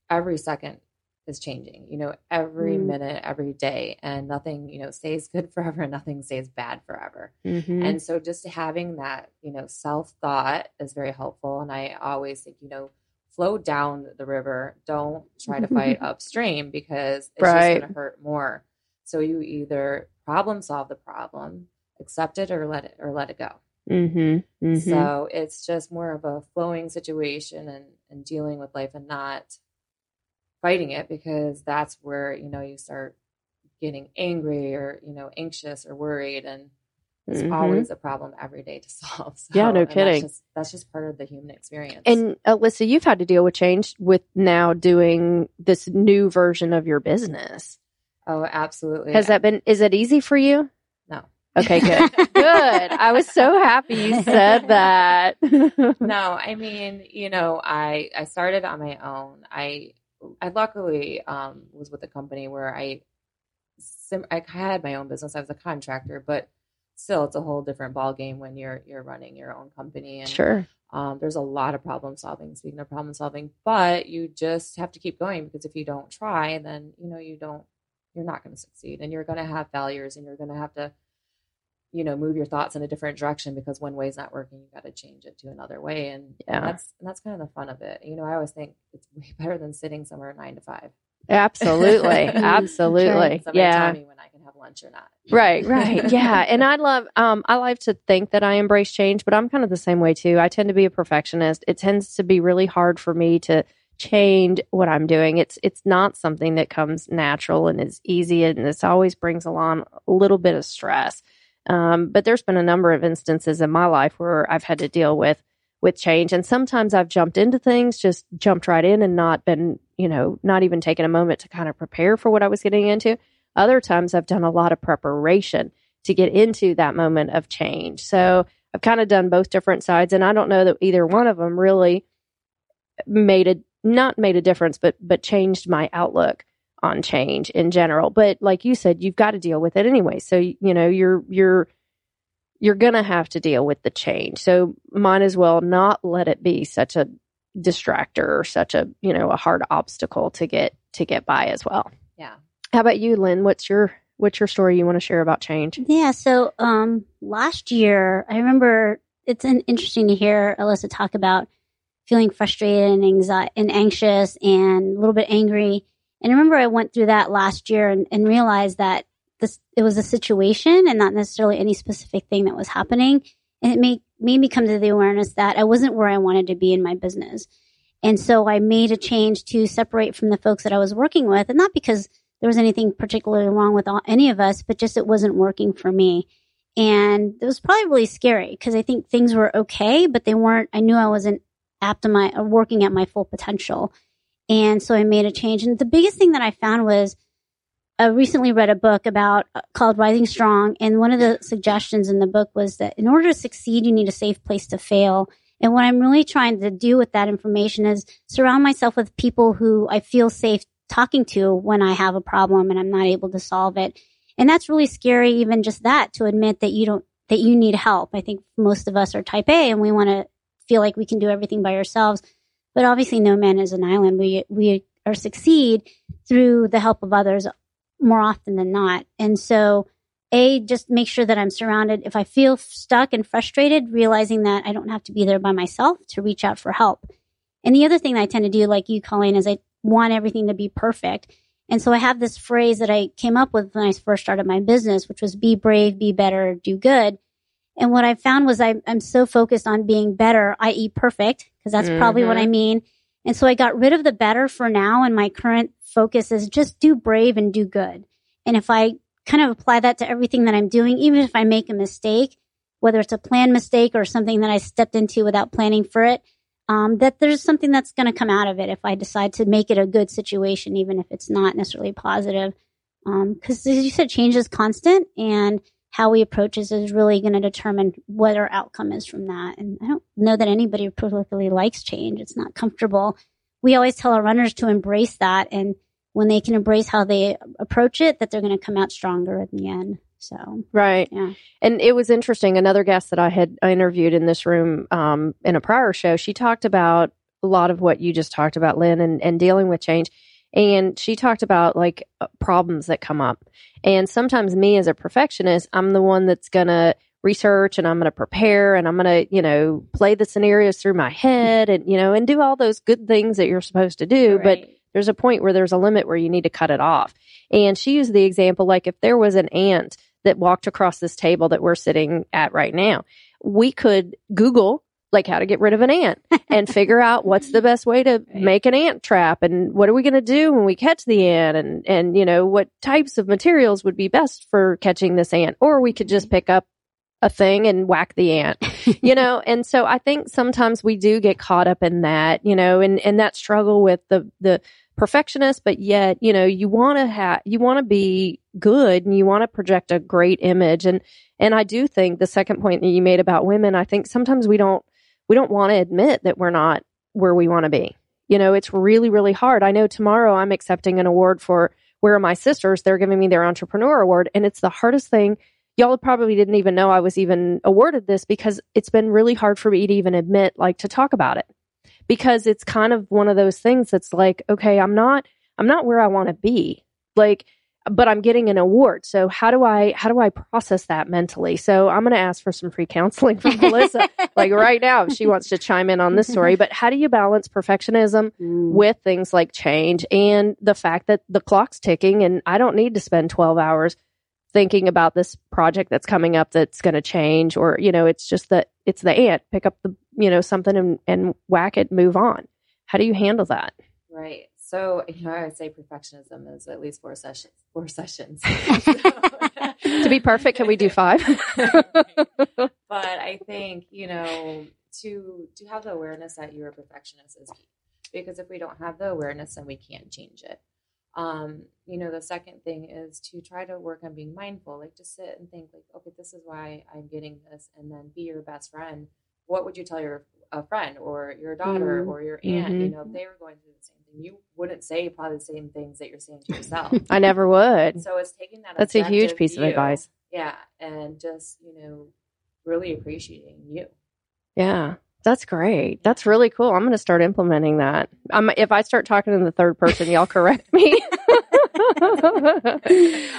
every second is changing. You know, every mm. minute, every day, and nothing, you know, stays good forever, and nothing stays bad forever. Mm-hmm. And so, just having that, you know, self thought is very helpful. And I always think, you know, flow down the river. Don't try to fight upstream because it's right. just going to hurt more. So you either problem solve the problem, accept it, or let it or let it go. Mm-hmm. Mm-hmm. So it's just more of a flowing situation and and dealing with life and not fighting it, because that's where, you know, you start getting angry or, you know, anxious or worried, and it's mm-hmm. always a problem every day to solve. So, yeah, no kidding. That's just, that's just part of the human experience. And Alyssa, you've had to deal with change with now doing this new version of your business. Oh, absolutely. Has that been, is it easy for you? No. Okay, good. Good. I was so happy you said that. No, I mean, you know, I, I started on my own. I, I luckily um, was with a company where I sim- I had my own business. I was a contractor, but still, it's a whole different ballgame when you're you're running your own company. And sure, um, there's a lot of problem solving. Speaking of problem solving, but you just have to keep going, because if you don't try, then you know you don't you're not going to succeed, and you're going to have failures, and you're going to have to, you know, move your thoughts in a different direction, because one way is not working. You got to change it to another way. And yeah. that's, and that's kind of the fun of it. You know, I always think it's way better than sitting somewhere nine to five. Absolutely. Absolutely. Somebody yeah. tell me when I can have lunch or not. Right. Right. Yeah. And I love, um, I like to think that I embrace change, but I'm kind of the same way too. I tend to be a perfectionist. It tends to be really hard for me to change what I'm doing. It's, it's not something that comes natural and is easy. And this always brings along a little bit of stress. Um, but there's been a number of instances in my life where I've had to deal with, with change. And sometimes I've jumped into things, just jumped right in and not been, you know, not even taking a moment to kind of prepare for what I was getting into. Other times I've done a lot of preparation to get into that moment of change. So I've kind of done both different sides, and I don't know that either one of them really made a, not made a difference, but, but changed my outlook on change in general. But like you said, you've got to deal with it anyway. So, you know, you're, you're, you're going to have to deal with the change. So might as well not let it be such a distractor or such a, you know, a hard obstacle to get, to get by as well. Yeah. How about you, Lynn? What's your, what's your story you want to share about change? Yeah. So, um, last year, I remember it's an interesting to hear Alyssa talk about feeling frustrated and anxiety and anxious and a little bit angry. And I remember I went through that last year and, and realized that this, it was a situation and not necessarily any specific thing that was happening. And it made, made me come to the awareness that I wasn't where I wanted to be in my business. And so I made a change to separate from the folks that I was working with. And not because there was anything particularly wrong with all, any of us, but just it wasn't working for me. And it was probably really scary because I think things were okay, but they weren't, I knew I wasn't apt to my, working at my full potential. And so I made a change. And the biggest thing that I found was I recently read a book about called Rising Strong. And one of the suggestions in the book was that in order to succeed, you need a safe place to fail. And what I'm really trying to do with that information is surround myself with people who I feel safe talking to when I have a problem and I'm not able to solve it. And that's really scary, even just that, to admit that you don't, that you need help. I think most of us are type A and we want to feel like we can do everything by ourselves. But obviously, no man is an island. We we are succeed through the help of others more often than not. And so, A, just make sure that I'm surrounded. If I feel stuck and frustrated, realizing that I don't have to be there by myself to reach out for help. And the other thing that I tend to do, like you, Colleen, is I want everything to be perfect. And so I have this phrase that I came up with when I first started my business, which was be brave, be better, do good. And what I found was I, I'm so focused on being better, that is perfect, because that's mm-hmm. probably what I mean. And so I got rid of the better for now. And my current focus is just do brave and do good. And if I kind of apply that to everything that I'm doing, even if I make a mistake, whether it's a planned mistake or something that I stepped into without planning for it, um, that there's something that's going to come out of it if I decide to make it a good situation, even if it's not necessarily positive. Because um, as you said, change is constant. And how we approach this is really going to determine what our outcome is from that. And I don't know that anybody particularly likes change. It's not comfortable. We always tell our runners to embrace that. And when they can embrace how they approach it, that they're going to come out stronger in the end. So, right. Yeah. And it was interesting. Another guest that I had interviewed in this room um, in a prior show, she talked about a lot of what you just talked about, Lynn, and, and dealing with change. And she talked about like problems that come up. And sometimes me as a perfectionist, I'm the one that's going to research and I'm going to prepare and I'm going to, you know, play the scenarios through my head and, you know, and do all those good things that you're supposed to do. Right. But there's a point where there's a limit where you need to cut it off. And she used the example, like if there was an ant that walked across this table that we're sitting at right now, we could Google like how to get rid of an ant and figure out what's the best way to right. make an ant trap and what are we going to do when we catch the ant and, and, you know, what types of materials would be best for catching this ant, or we could just pick up a thing and whack the ant, you know? And so I think sometimes we do get caught up in that, you know, and, and that struggle with the, the perfectionist, but yet, you know, you want to have, you want to be good and you want to project a great image. And, and I do think the second point that you made about women, I think sometimes we don't, We don't want to admit that we're not where we want to be. You know, it's really, really hard. I know tomorrow I'm accepting an award for Where Are My Sisters? They're giving me their entrepreneur award. And it's the hardest thing. Y'all probably didn't even know I was even awarded this because it's been really hard for me to even admit, like to talk about it, because it's kind of one of those things that's like, okay, I'm not, I'm not where I want to be. Like but I'm getting an award. So how do I, how do I process that mentally? So I'm going to ask for some free counseling from Alyssa, like right now, if she wants to chime in on this story. But how do you balance perfectionism mm. with things like change and the fact that the clock's ticking and I don't need to spend twelve hours thinking about this project that's coming up that's going to change, or, you know, it's just that it's the ant, pick up the, you know, something and, and whack it, move on. How do you handle that? Right. So, you know, I would say perfectionism is at least four sessions, four sessions. So, to be perfect, can we do five? But I think, you know, to, to have the awareness that you're a perfectionist is key, because if we don't have the awareness, then we can't change it. Um, you know, the second thing is to try to work on being mindful, like just sit and think like, okay, this is why I'm getting this. And then be your best friend. What would you tell your a friend or your daughter mm-hmm. or your aunt, mm-hmm. you know, if they were going through the same thing, you wouldn't say probably the same things that you're saying to yourself. I never would. So it's taking that. That's a huge piece view, of advice. Yeah. And just, you know, really appreciating you. Yeah. That's great. That's really cool. I'm going to start implementing that. Um, if I start talking in the third person, y'all correct me.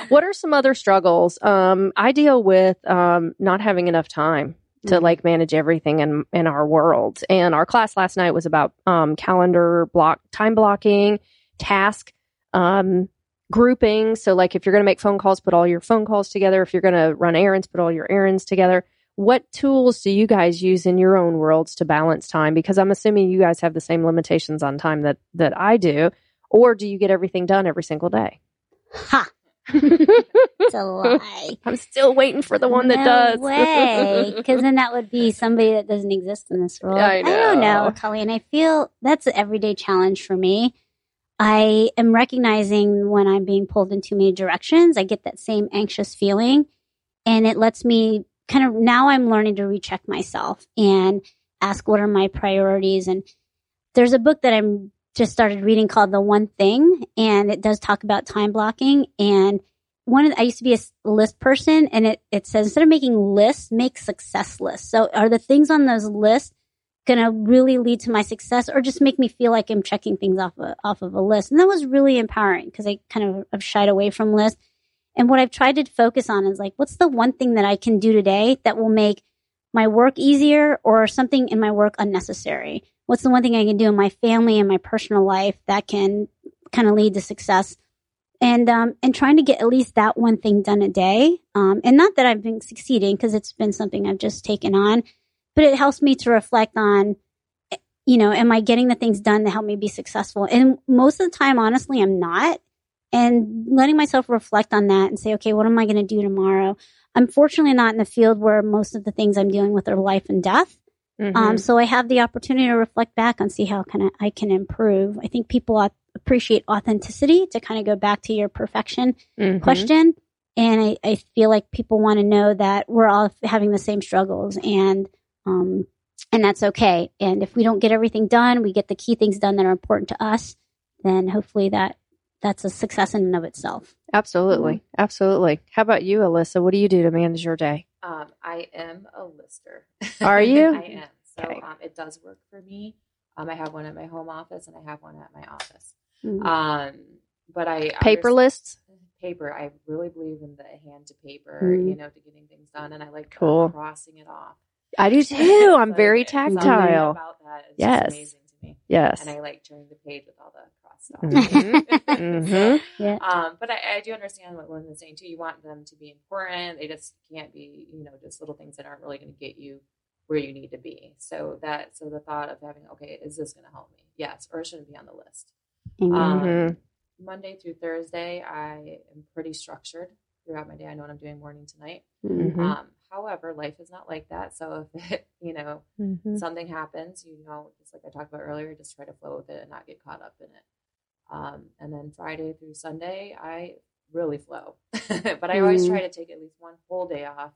What are some other struggles? Um, I deal with um, not having enough time to mm-hmm. like manage everything in, in our world. And our class last night was about um, calendar block, time blocking, task um, grouping. So like if you're going to make phone calls, put all your phone calls together. If you're going to run errands, put all your errands together. What tools do you guys use in your own worlds to balance time? Because I'm assuming you guys have the same limitations on time that, that I do. Or do you get everything done every single day? Ha! It's a lie. I'm still waiting for the one no that does. way. Because then that would be somebody that doesn't exist in this world. I, know. I don't know, Colleen. I feel that's an everyday challenge for me. I am recognizing when I'm being pulled in too many directions. I get that same anxious feeling. And it lets me... kind of now I'm learning to recheck myself and ask what are my priorities. And there's a book that I'm just started reading called The One Thing, and it does talk about time blocking. And one of the, I used to be a list person, and it, it says instead of making lists, make success lists. So are the things on those lists going to really lead to my success or just make me feel like I'm checking things off of, off of a list? And that was really empowering because I kind of I've shied away from lists. And what I've tried to focus on is like, what's the one thing that I can do today that will make my work easier or something in my work unnecessary? What's the one thing I can do in my family and my personal life that can kind of lead to success? And um, and trying to get at least that one thing done a day. Um, and not that I've been succeeding because it's been something I've just taken on, but it helps me to reflect on, you know, am I getting the things done to help me be successful? And most of the time, honestly, I'm not. And letting myself reflect on that and say, okay, what am I going to do tomorrow? I'm fortunately not in the field where most of the things I'm dealing with are life and death. Mm-hmm. Um, so I have the opportunity to reflect back and see how can I, I can improve. I think people appreciate authenticity to kind of go back to your perfection mm-hmm. question. And I, I feel like people want to know that we're all having the same struggles and um, and that's okay. And if we don't get everything done, we get the key things done that are important to us, then hopefully that that's a success in and of itself. Absolutely. Mm-hmm. Absolutely. How about you, Alyssa? What do you do to manage your day? Um, I am a lister. Are you? I am. So okay. um, it does work for me. Um, I have one at my home office and I have one at my office. Mm-hmm. Um, but I paper lists? Paper. I really believe in the hand to paper, mm-hmm. you know, to getting things done. And I like cool. crossing it off. I do too. I'm so very tactile. About that is yes. just amazing. Me. Yes. And I like turning the page with all the cross stuff. Mm-hmm. mm-hmm. yeah. Um, but I, I do understand what Lynn's saying too. You want them to be important. They just can't be, you know, just little things that aren't really going to get you where you need to be. So that, so the thought of having, okay, is this going to help me? Yes. Or it shouldn't be on the list. Mm-hmm. Um, Monday through Thursday, I am pretty structured throughout my day. I know what I'm doing morning to night. Mm-hmm. Um, However, life is not like that. So if, it, you know, mm-hmm. something happens, you know, just like I talked about earlier, just try to flow with it and not get caught up in it. Um, and then Friday through Sunday, I really flow. But I always try to take at least one whole day off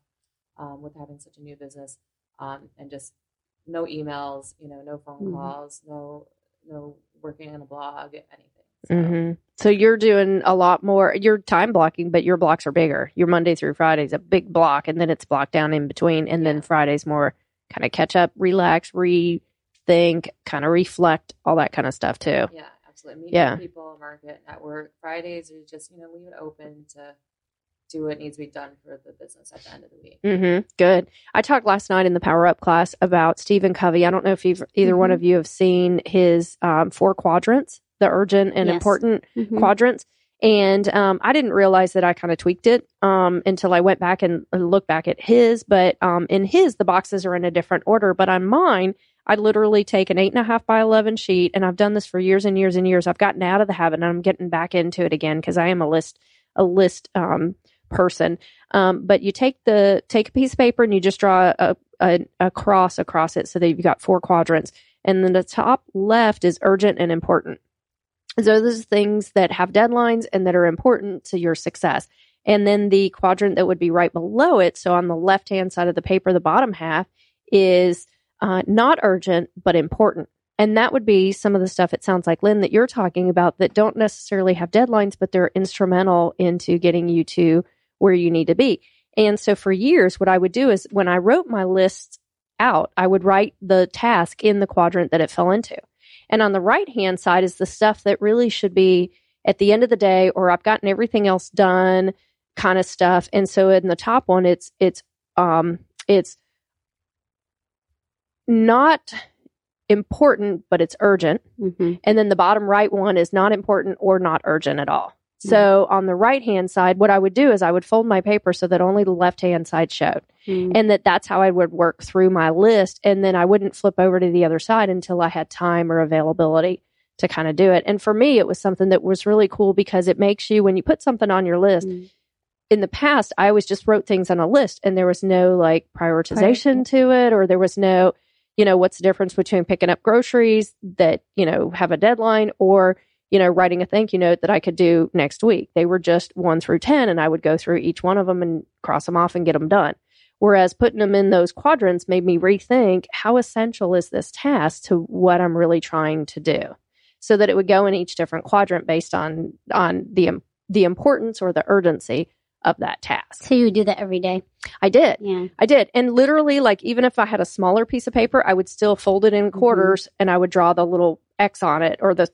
um, with having such a new business um, and just no emails, you know, no phone mm-hmm. calls, no no working on a blog, anything. So. Mm-hmm. So you're doing a lot more, you're time blocking, but your blocks are bigger. Your Monday through Friday is a big block and then it's blocked down in between. And yeah. then Friday's more kind of catch up, relax, rethink, kind of reflect, all that kind of stuff too. Yeah, absolutely. connect, let me yeah. meet people, market, network. Fridays are just, you know, leave it open to do what needs to be done for the business at the end of the week. Mm-hmm. Good. I talked last night in the Power Up class about Stephen Covey. I don't know if you've, either mm-hmm. one of you have seen his um, four quadrants, the urgent and yes. important mm-hmm. quadrants. And um, I didn't realize that I kind of tweaked it um, until I went back and looked back at his. But um, in his, the boxes are in a different order. But on mine, I literally take an eight and a half by eleven sheet. And I've done this for years and years and years. I've gotten out of the habit and I'm getting back into it again because I am a list, a list um, person. Um, but you take the take a piece of paper and you just draw a, a, a cross across it so that you've got four quadrants. And then the top left is urgent and important. So those are things that have deadlines and that are important to your success. And then the quadrant that would be right below it, so on the left-hand side of the paper, the bottom half, is uh, not urgent, but important. And that would be some of the stuff, it sounds like, Lynn, that you're talking about that don't necessarily have deadlines, but they're instrumental into getting you to where you need to be. And so for years, what I would do is when I wrote my lists out, I would write the task in the quadrant that it fell into. And on the right-hand side is the stuff that really should be at the end of the day, or I've gotten everything else done kind of stuff. And so in the top one, it's it's um, it's not important, but it's urgent. Mm-hmm. And then the bottom right one is not important or not urgent at all. Mm-hmm. So on the right-hand side, what I would do is I would fold my paper so that only the left-hand side showed. Mm-hmm. And that that's how I would work through my list. And then I wouldn't flip over to the other side until I had time or availability to kind of do it. And for me, it was something that was really cool because it makes you, when you put something on your list, mm-hmm. in the past, I always just wrote things on a list and there was no like prioritization to it, or there was no, you know, what's the difference between picking up groceries that, you know, have a deadline or, you know, writing a thank you note that I could do next week. They were just one through ten and I would go through each one of them and cross them off and get them done. Whereas putting them in those quadrants made me rethink how essential is this task to what I'm really trying to do, so that it would go in each different quadrant based on on the the importance or the urgency of that task. So you would do that every day? I did. Yeah. I did. And literally, like, even if I had a smaller piece of paper, I would still fold it in quarters mm-hmm. and I would draw the little X on it or the,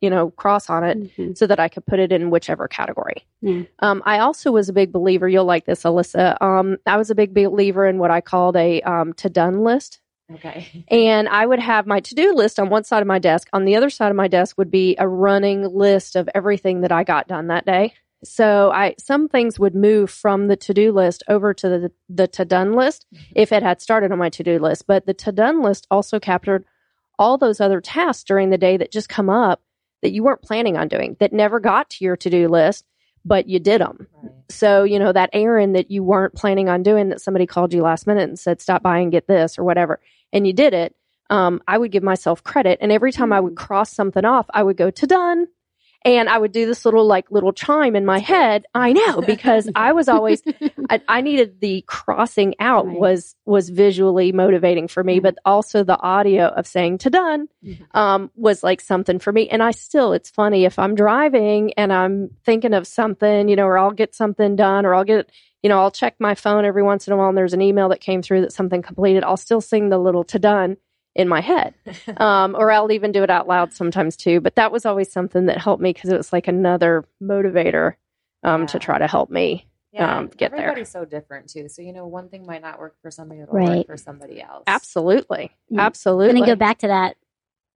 you know, cross on it mm-hmm. so that I could put it in whichever category. Yeah. Um, I also was a big believer, you'll like this, Alyssa. Um, I was a big believer in what I called a um, to-done list. Okay. And I would have my to-do list on one side of my desk. On the other side of my desk would be a running list of everything that I got done that day. So I some things would move from the to-do list over to the, the to-done list mm-hmm. if it had started on my to-do list. But the to-done list also captured all those other tasks during the day that just come up that you weren't planning on doing, that never got to your to-do list, but you did them. Right. So, you know, that errand that you weren't planning on doing that somebody called you last minute and said, stop by and get this or whatever, and you did it, um, I would give myself credit. And every time I would cross something off, I would go to done. And I would do this little, like, little chime in my head. I know, because I was always, I, I needed the crossing out right. was, was visually motivating for me, yeah. but also the audio of saying to done, mm-hmm. um, was like something for me. And I still, it's funny, if I'm driving and I'm thinking of something, you know, or I'll get something done or I'll get, you know, I'll check my phone every once in a while and there's an email that came through that something completed, I'll still sing the little to done in my head. Um, or I'll even do it out loud sometimes too. But that was always something that helped me because it was like another motivator um, yeah. to try to help me yeah. um, get everybody's there. Everybody's so different too. So, you know, one thing might not work for somebody, it'll right. work for somebody else. Absolutely. Yeah. Absolutely. And then go back to that.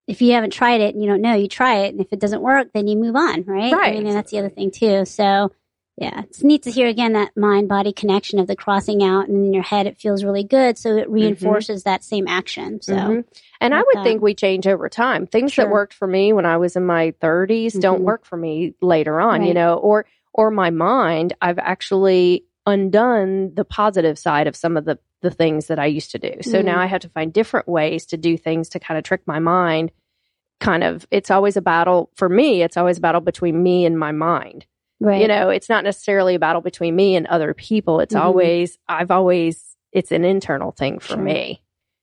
If you haven't tried it and you don't know, you try it. And if it doesn't work, then you move on, right? Right. I mean, and that's the other thing too. So, yeah, it's neat to hear again that mind-body connection of the crossing out, and in your head it feels really good, so it reinforces mm-hmm. that same action. So, mm-hmm. and I, like I would that. think we change over time. Things sure. that worked for me when I was in my thirties mm-hmm. don't work for me later on, right. you know, or or my mind. I've actually undone the positive side of some of the the things that I used to do. So mm-hmm. now I have to find different ways to do things to kind of trick my mind. Kind of, it's always a battle for me. It's always a battle between me and my mind. Right. You know, it's not necessarily a battle between me and other people. It's mm-hmm. always, I've always, it's an internal thing for sure. me.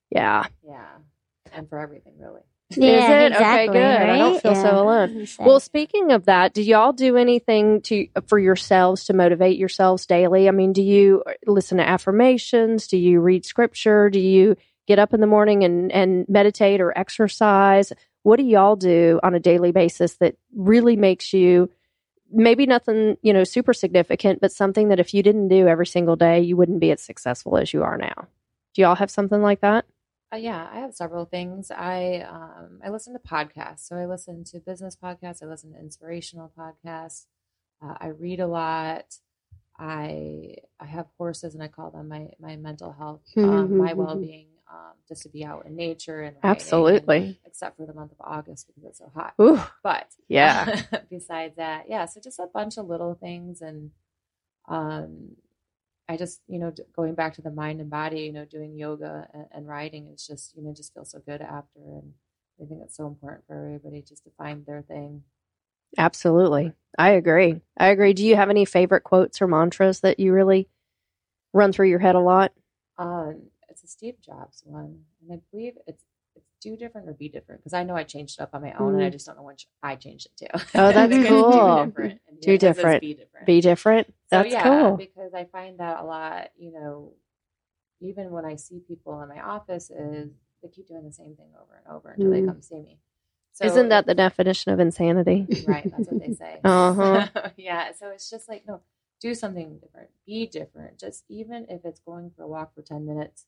Yeah. Yeah. And for everything, really. Yeah, is it? Exactly, okay, good. Right? I don't feel yeah. so alone. Exactly. Well, speaking of that, do y'all do anything to for yourselves to motivate yourselves daily? I mean, do you listen to affirmations? Do you read scripture? Do you get up in the morning and, and meditate or exercise? What do y'all do on a daily basis that really makes you, maybe nothing, you know, super significant, but something that if you didn't do every single day, you wouldn't be as successful as you are now? Do y'all have something like that? Uh, yeah, I have several things. I um, I listen to podcasts. So I listen to business podcasts. I listen to inspirational podcasts. Uh, I read a lot. I I have horses, and I call them my my mental health, um, mm-hmm, my well-being, um, just to be out in nature and absolutely, and, except for the month of August because it's so hot. Ooh, but yeah, uh, besides that, yeah. So just a bunch of little things, and um, I just, you know, going back to the mind and body, you know, doing yoga and, and riding is just, you know, just feels so good after, and I think it's so important for everybody just to find their thing. Absolutely. I agree. I agree. Do you have any favorite quotes or mantras that you really run through your head a lot? Um, it's a Steve Jobs one. And I believe it's, it's do different or be different. Cause I know I changed it up on my own, mm. and I just don't know which I changed it to. Oh, that's cool. Do different. Do different. Be different. Be different. That's so, yeah, cool. Because I find that a lot, you know, even when I see people in my office, is they keep doing the same thing over and over until mm. they come see me. So isn't that the definition of insanity? Right. That's what they say. Uh-huh. So, yeah. So it's just like, no, do something different, be different. Just even if it's going for a walk for ten minutes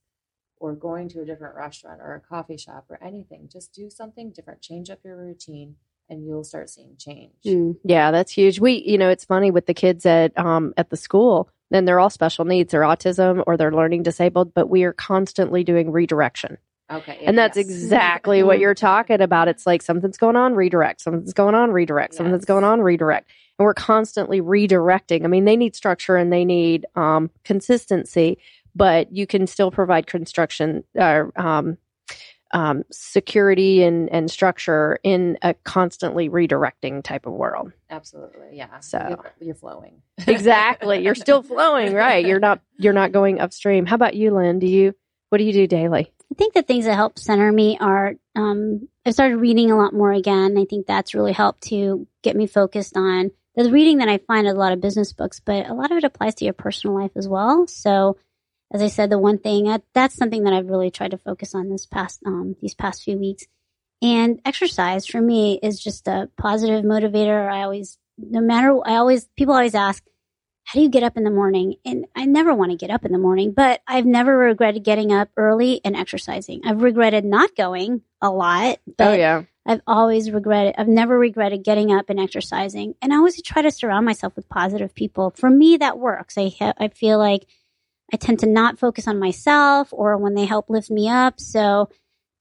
or going to a different restaurant or a coffee shop or anything, just do something different, change up your routine, and you'll start seeing change. Mm. Yeah. That's huge. We, you know, it's funny with the kids at, um, at the school, and they're all special needs, they're autism or they're learning disabled, but we are constantly doing redirection. Okay. Yeah, and that's yes. exactly what you're talking about. It's like something's going on, redirect, something's going on, redirect, yes. something's going on, redirect. And we're constantly redirecting. I mean, they need structure and they need um, consistency, but you can still provide construction uh, um, um, security and, and structure in a constantly redirecting type of world. Absolutely. Yeah. So you're, you're flowing. Exactly. You're still flowing, right? You're not, you're not going upstream. How about you, Lynn? Do you, what do you do daily? I think the things that help center me are, um, I started reading a lot more again. I think that's really helped to get me focused on the reading that I find in a lot of business books, but a lot of it applies to your personal life as well. So as I said, the one thing, I, that's something that I've really tried to focus on this past, um, these past few weeks. And exercise for me is just a positive motivator. I always, no matter, I always, people always ask, how do you get up in the morning? And I never want to get up in the morning, but I've never regretted getting up early and exercising. I've regretted not going a lot, but oh, yeah. I've always regretted, I've never regretted getting up and exercising. And I always try to surround myself with positive people. For me, that works. I ha- I feel like I tend to not focus on myself or when they help lift me up. So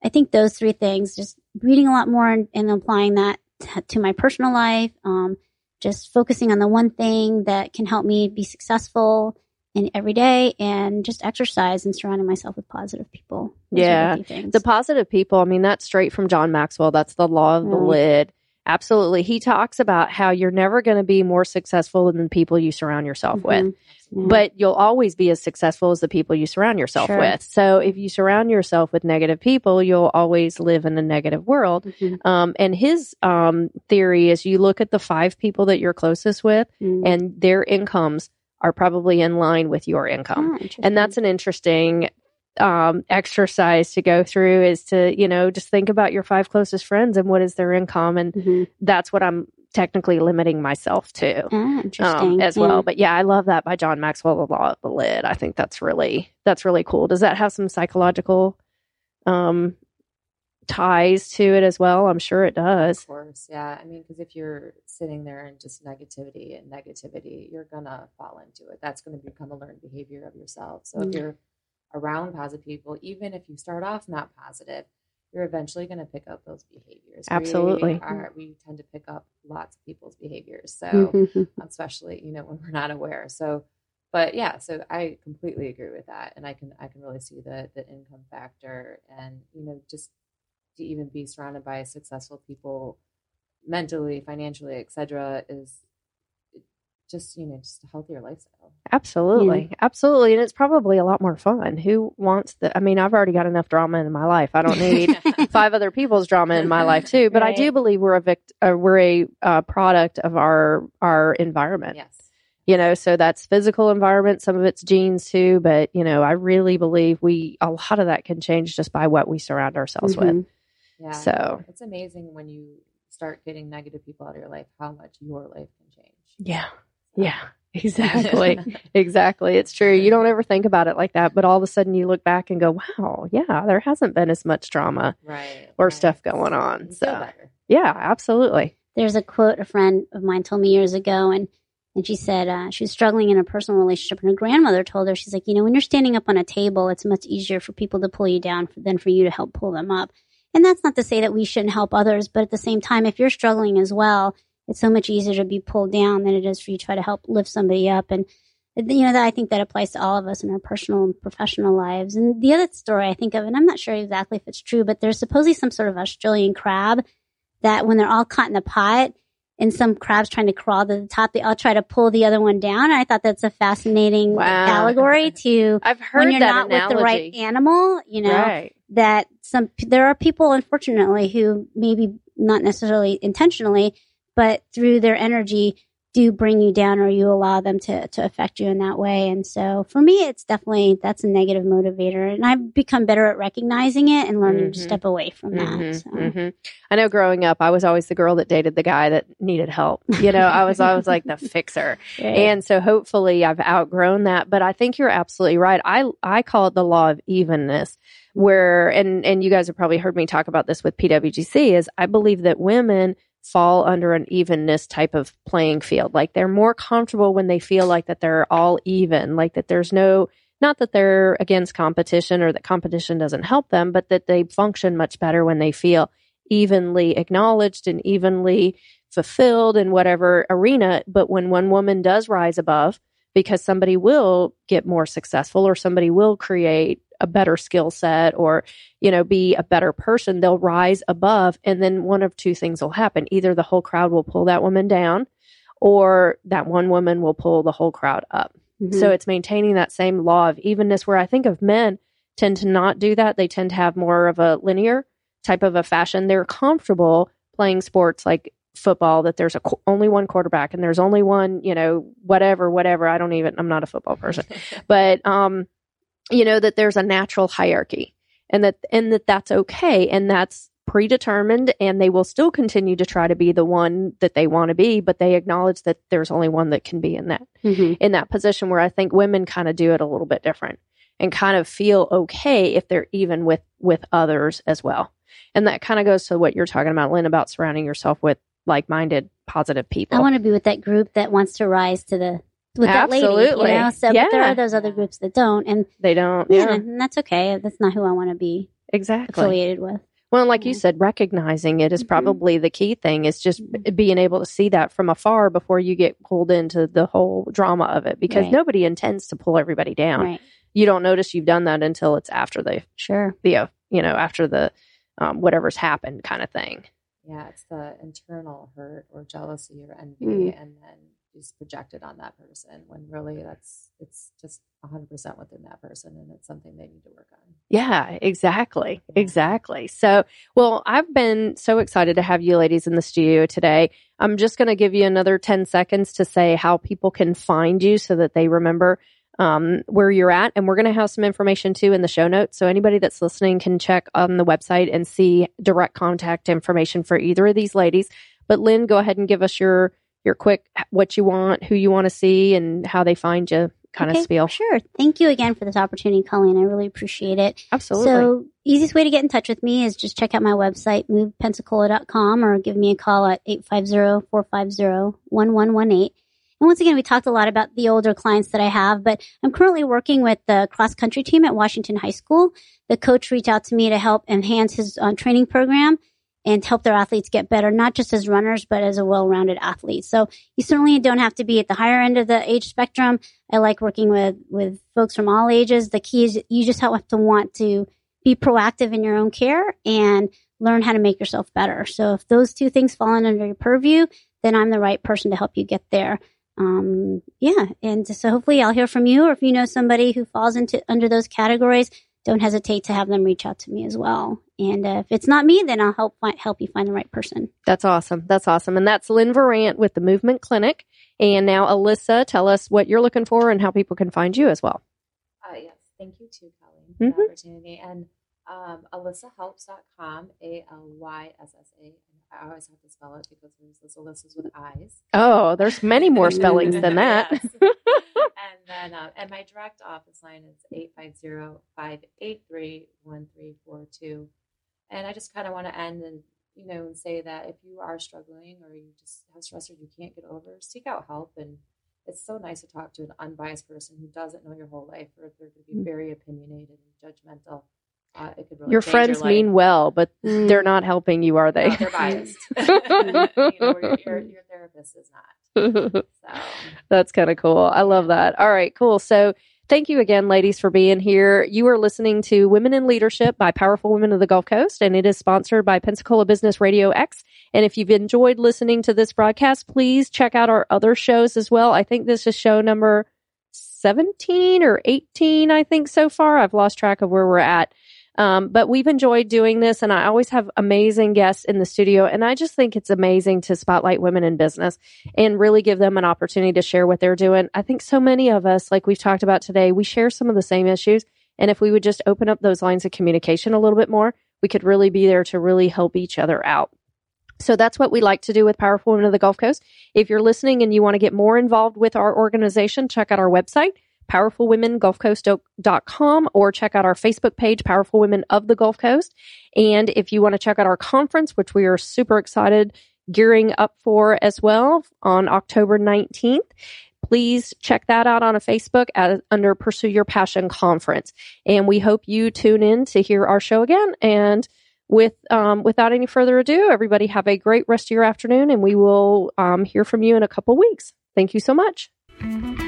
I think those three things, just reading a lot more and, and applying that t- to my personal life, um, just focusing on the one thing that can help me be successful in every day, and just exercise and surrounding myself with positive people. Those yeah. The positive people. I mean, that's straight from John Maxwell. That's the law of the right. lid. Absolutely. He talks about how you're never going to be more successful than the people you surround yourself mm-hmm. with, mm-hmm. but you'll always be as successful as the people you surround yourself sure. with. So if you surround yourself with negative people, you'll always live in a negative world. Mm-hmm. Um, and his um, theory is you look at the five people that you're closest with mm-hmm. and their incomes are probably in line with your income. Oh, and that's an interesting um, exercise to go through, is to, you know, just think about your five closest friends and what is their income. And mm-hmm. that's what I'm technically limiting myself to ah, interesting. Um, as yeah. well. But yeah, I love that by John Maxwell, The Law of the Lid. I think that's really, that's really cool. Does that have some psychological, um, ties to it as well? I'm sure it does. Of course. Yeah. I mean, because if you're sitting there and just negativity and negativity, you're going to fall into it. That's going to become a learned behavior of yourself. So mm-hmm. if you're around positive people, even if you start off not positive, you're eventually going to pick up those behaviors. Absolutely. We, are, we tend to pick up lots of people's behaviors. So mm-hmm. especially, you know, when we're not aware. So, but yeah, so I completely agree with that. And I can, I can really see the, the income factor, and, you know, just to even be surrounded by successful people mentally, financially, et cetera, is just, you know, just a healthier lifestyle. Absolutely. Yeah. Absolutely. And it's probably a lot more fun. Who wants the, I mean, I've already got enough drama in my life. I don't need five other people's drama in my life too, but right. I do believe we're a vict- uh, we're a uh, product of our, our environment, yes. you know, so that's physical environment. Some of it's genes too, but you know, I really believe we, a lot of that can change just by what we surround ourselves mm-hmm. with. Yeah. So it's amazing when you start getting negative people out of your life, how much your life can change. Yeah. Yeah, exactly. Exactly. It's true. You don't ever think about it like that, but all of a sudden you look back and go, wow, yeah, there hasn't been as much drama right, or right. stuff going on. So, so yeah, absolutely. There's a quote a friend of mine told me years ago, and And she said uh, she was struggling in a personal relationship, and her grandmother told her, she's like, you know, when you're standing up on a table, it's much easier for people to pull you down for, than for you to help pull them up. And that's not to say that we shouldn't help others, but at the same time, if you're struggling as well, it's so much easier to be pulled down than it is for you to try to help lift somebody up. And, you know, that I think that applies to all of us in our personal and professional lives. And the other story I think of, and I'm not sure exactly if it's true, but there's supposedly some sort of Australian crab that when they're all caught in a pot, and some crabs trying to crawl to the top, they all try to pull the other one down. And I thought that's a fascinating wow. allegory to I've heard when you're that not analogy. With the right animal, you know, right. that some there are people, unfortunately, who maybe not necessarily intentionally, but through their energy do bring you down, or you allow them to, to affect you in that way. And so for me, it's definitely, that's a negative motivator. And I've become better at recognizing it and learning mm-hmm. to step away from mm-hmm. that. So. Mm-hmm. I know growing up, I was always the girl that dated the guy that needed help. You know, I was always like the fixer. Right. And so hopefully I've outgrown that. But I think you're absolutely right. I, I call it the law of evenness. Where, and, and you guys have probably heard me talk about this with P W G C, is I believe that women fall under an evenness type of playing field. Like they're more comfortable when they feel like that they're all even, like that there's no, not that they're against competition or that competition doesn't help them, but that they function much better when they feel evenly acknowledged and evenly fulfilled in whatever arena. But when one woman does rise above, because somebody will get more successful or somebody will create a better skill set or, you know, be a better person, they'll rise above. And then one of two things will happen. Either the whole crowd will pull that woman down, or that one woman will pull the whole crowd up. Mm-hmm. So it's maintaining that same law of evenness, where I think of men tend to not do that. They tend to have more of a linear type of a fashion. They're comfortable playing sports like football, that there's a qu- only one quarterback and there's only one, you know, whatever, whatever. I don't even, I'm not a football person, but, um, you know, that there's a natural hierarchy, and that, and that that's okay. And that's predetermined, and they will still continue to try to be the one that they want to be, but they acknowledge that there's only one that can be in that, mm-hmm. in that position, where I think women kind of do it a little bit different and kind of feel okay if they're even with, with others as well. And that kind of goes to what you're talking about, Lynn, about surrounding yourself with like-minded, positive people. I want to be with that group that wants to rise to the with absolutely. That lady, you know? So, yeah. But there are those other groups that don't, and they don't. Yeah, yeah. And that's okay. That's not who I want to be exactly affiliated with. Well, and like yeah. you said, recognizing it is mm-hmm. probably the key thing. Is just mm-hmm. being able to see that from afar before you get pulled into the whole drama of it, because right. nobody intends to pull everybody down. Right. You don't notice you've done that until it's after the sure, the you know, after the um, whatever's happened, kind of thing. Yeah, it's the internal hurt or jealousy or envy, mm. and then is projected on that person, when really that's, it's just one hundred percent within that person, and it's something they need to work on. Yeah, exactly. Yeah. Exactly. So, well, I've been so excited to have you ladies in the studio today. I'm just going to give you another ten seconds to say how people can find you so that they remember um, where you're at. And we're going to have some information too in the show notes. So anybody that's listening can check on the website and see direct contact information for either of these ladies. But Lynn, go ahead and give us your Your quick, what you want, who you want to see, and how they find you kind okay, of spiel. Sure. Thank you again for this opportunity, Colleen. I really appreciate it. Absolutely. So easiest way to get in touch with me is just check out my website, move pensacola dot com, or give me a call at eight five zero, four five zero, one one one eight. And once again, we talked a lot about the older clients that I have, but I'm currently working with the cross-country team at Washington High School. The coach reached out to me to help enhance his uh, training program and help their athletes get better, not just as runners, but as a well-rounded athlete. So you certainly don't have to be at the higher end of the age spectrum. I like working with, with folks from all ages. The key is you just have to want to be proactive in your own care and learn how to make yourself better. So if those two things fall under your purview, then I'm the right person to help you get there. Um, yeah, and so hopefully I'll hear from you, or if you know somebody who falls into under those categories, don't hesitate to have them reach out to me as well. And uh, if it's not me, then I'll help fi- help you find the right person. That's awesome. That's awesome. And that's Lynn Verant with the Movement Clinic. And now, Alyssa, tell us what you're looking for and how people can find you as well. Uh, yes. Thank you, too, Colleen, for mm-hmm. the opportunity. And um, Alyssa Helps dot com, A L Y S S A. I always have to spell it because there's Alyssa's with I's. Oh, there's many more spellings than that. Yes. And then, uh, and my direct office line is eight five zero, five eight three, one three four two. And I just kind of want to end and, you know, and say that if you are struggling or you just have stress or you can't get over, seek out help. And it's so nice to talk to an unbiased person who doesn't know your whole life, or if they're going to be very opinionated and judgmental. Uh, it could really your friends your mean well, but mm. they're not helping you, are they? No, they're biased. You know, your, your, your therapist is not. So. That's kind of cool. I love that. All right, cool. So thank you again, ladies, for being here. You are listening to Women in Leadership by Powerful Women of the Gulf Coast, and it is sponsored by Pensacola Business Radio X. And if you've enjoyed listening to this broadcast, please check out our other shows as well. I think this is show number seventeen or eighteen, I think, so far. I've lost track of where we're at. Um, but we've enjoyed doing this, and I always have amazing guests in the studio, and I just think it's amazing to spotlight women in business and really give them an opportunity to share what they're doing. I think so many of us, like we've talked about today, we share some of the same issues, and if we would just open up those lines of communication a little bit more, we could really be there to really help each other out. So that's what we like to do with Powerful Women of the Gulf Coast. If you're listening and you want to get more involved with our organization, check out our website, Powerful Women Gulf Coast dot com, or check out our Facebook page, Powerful Women of the Gulf Coast. And if you want to check out our conference, which we are super excited gearing up for as well on October nineteenth, please check that out on a Facebook at, under Pursue Your Passion Conference. And we hope you tune in to hear our show again. And with um, without any further ado, everybody have a great rest of your afternoon, and we will um, hear from you in a couple weeks. Thank you so much. Mm-hmm.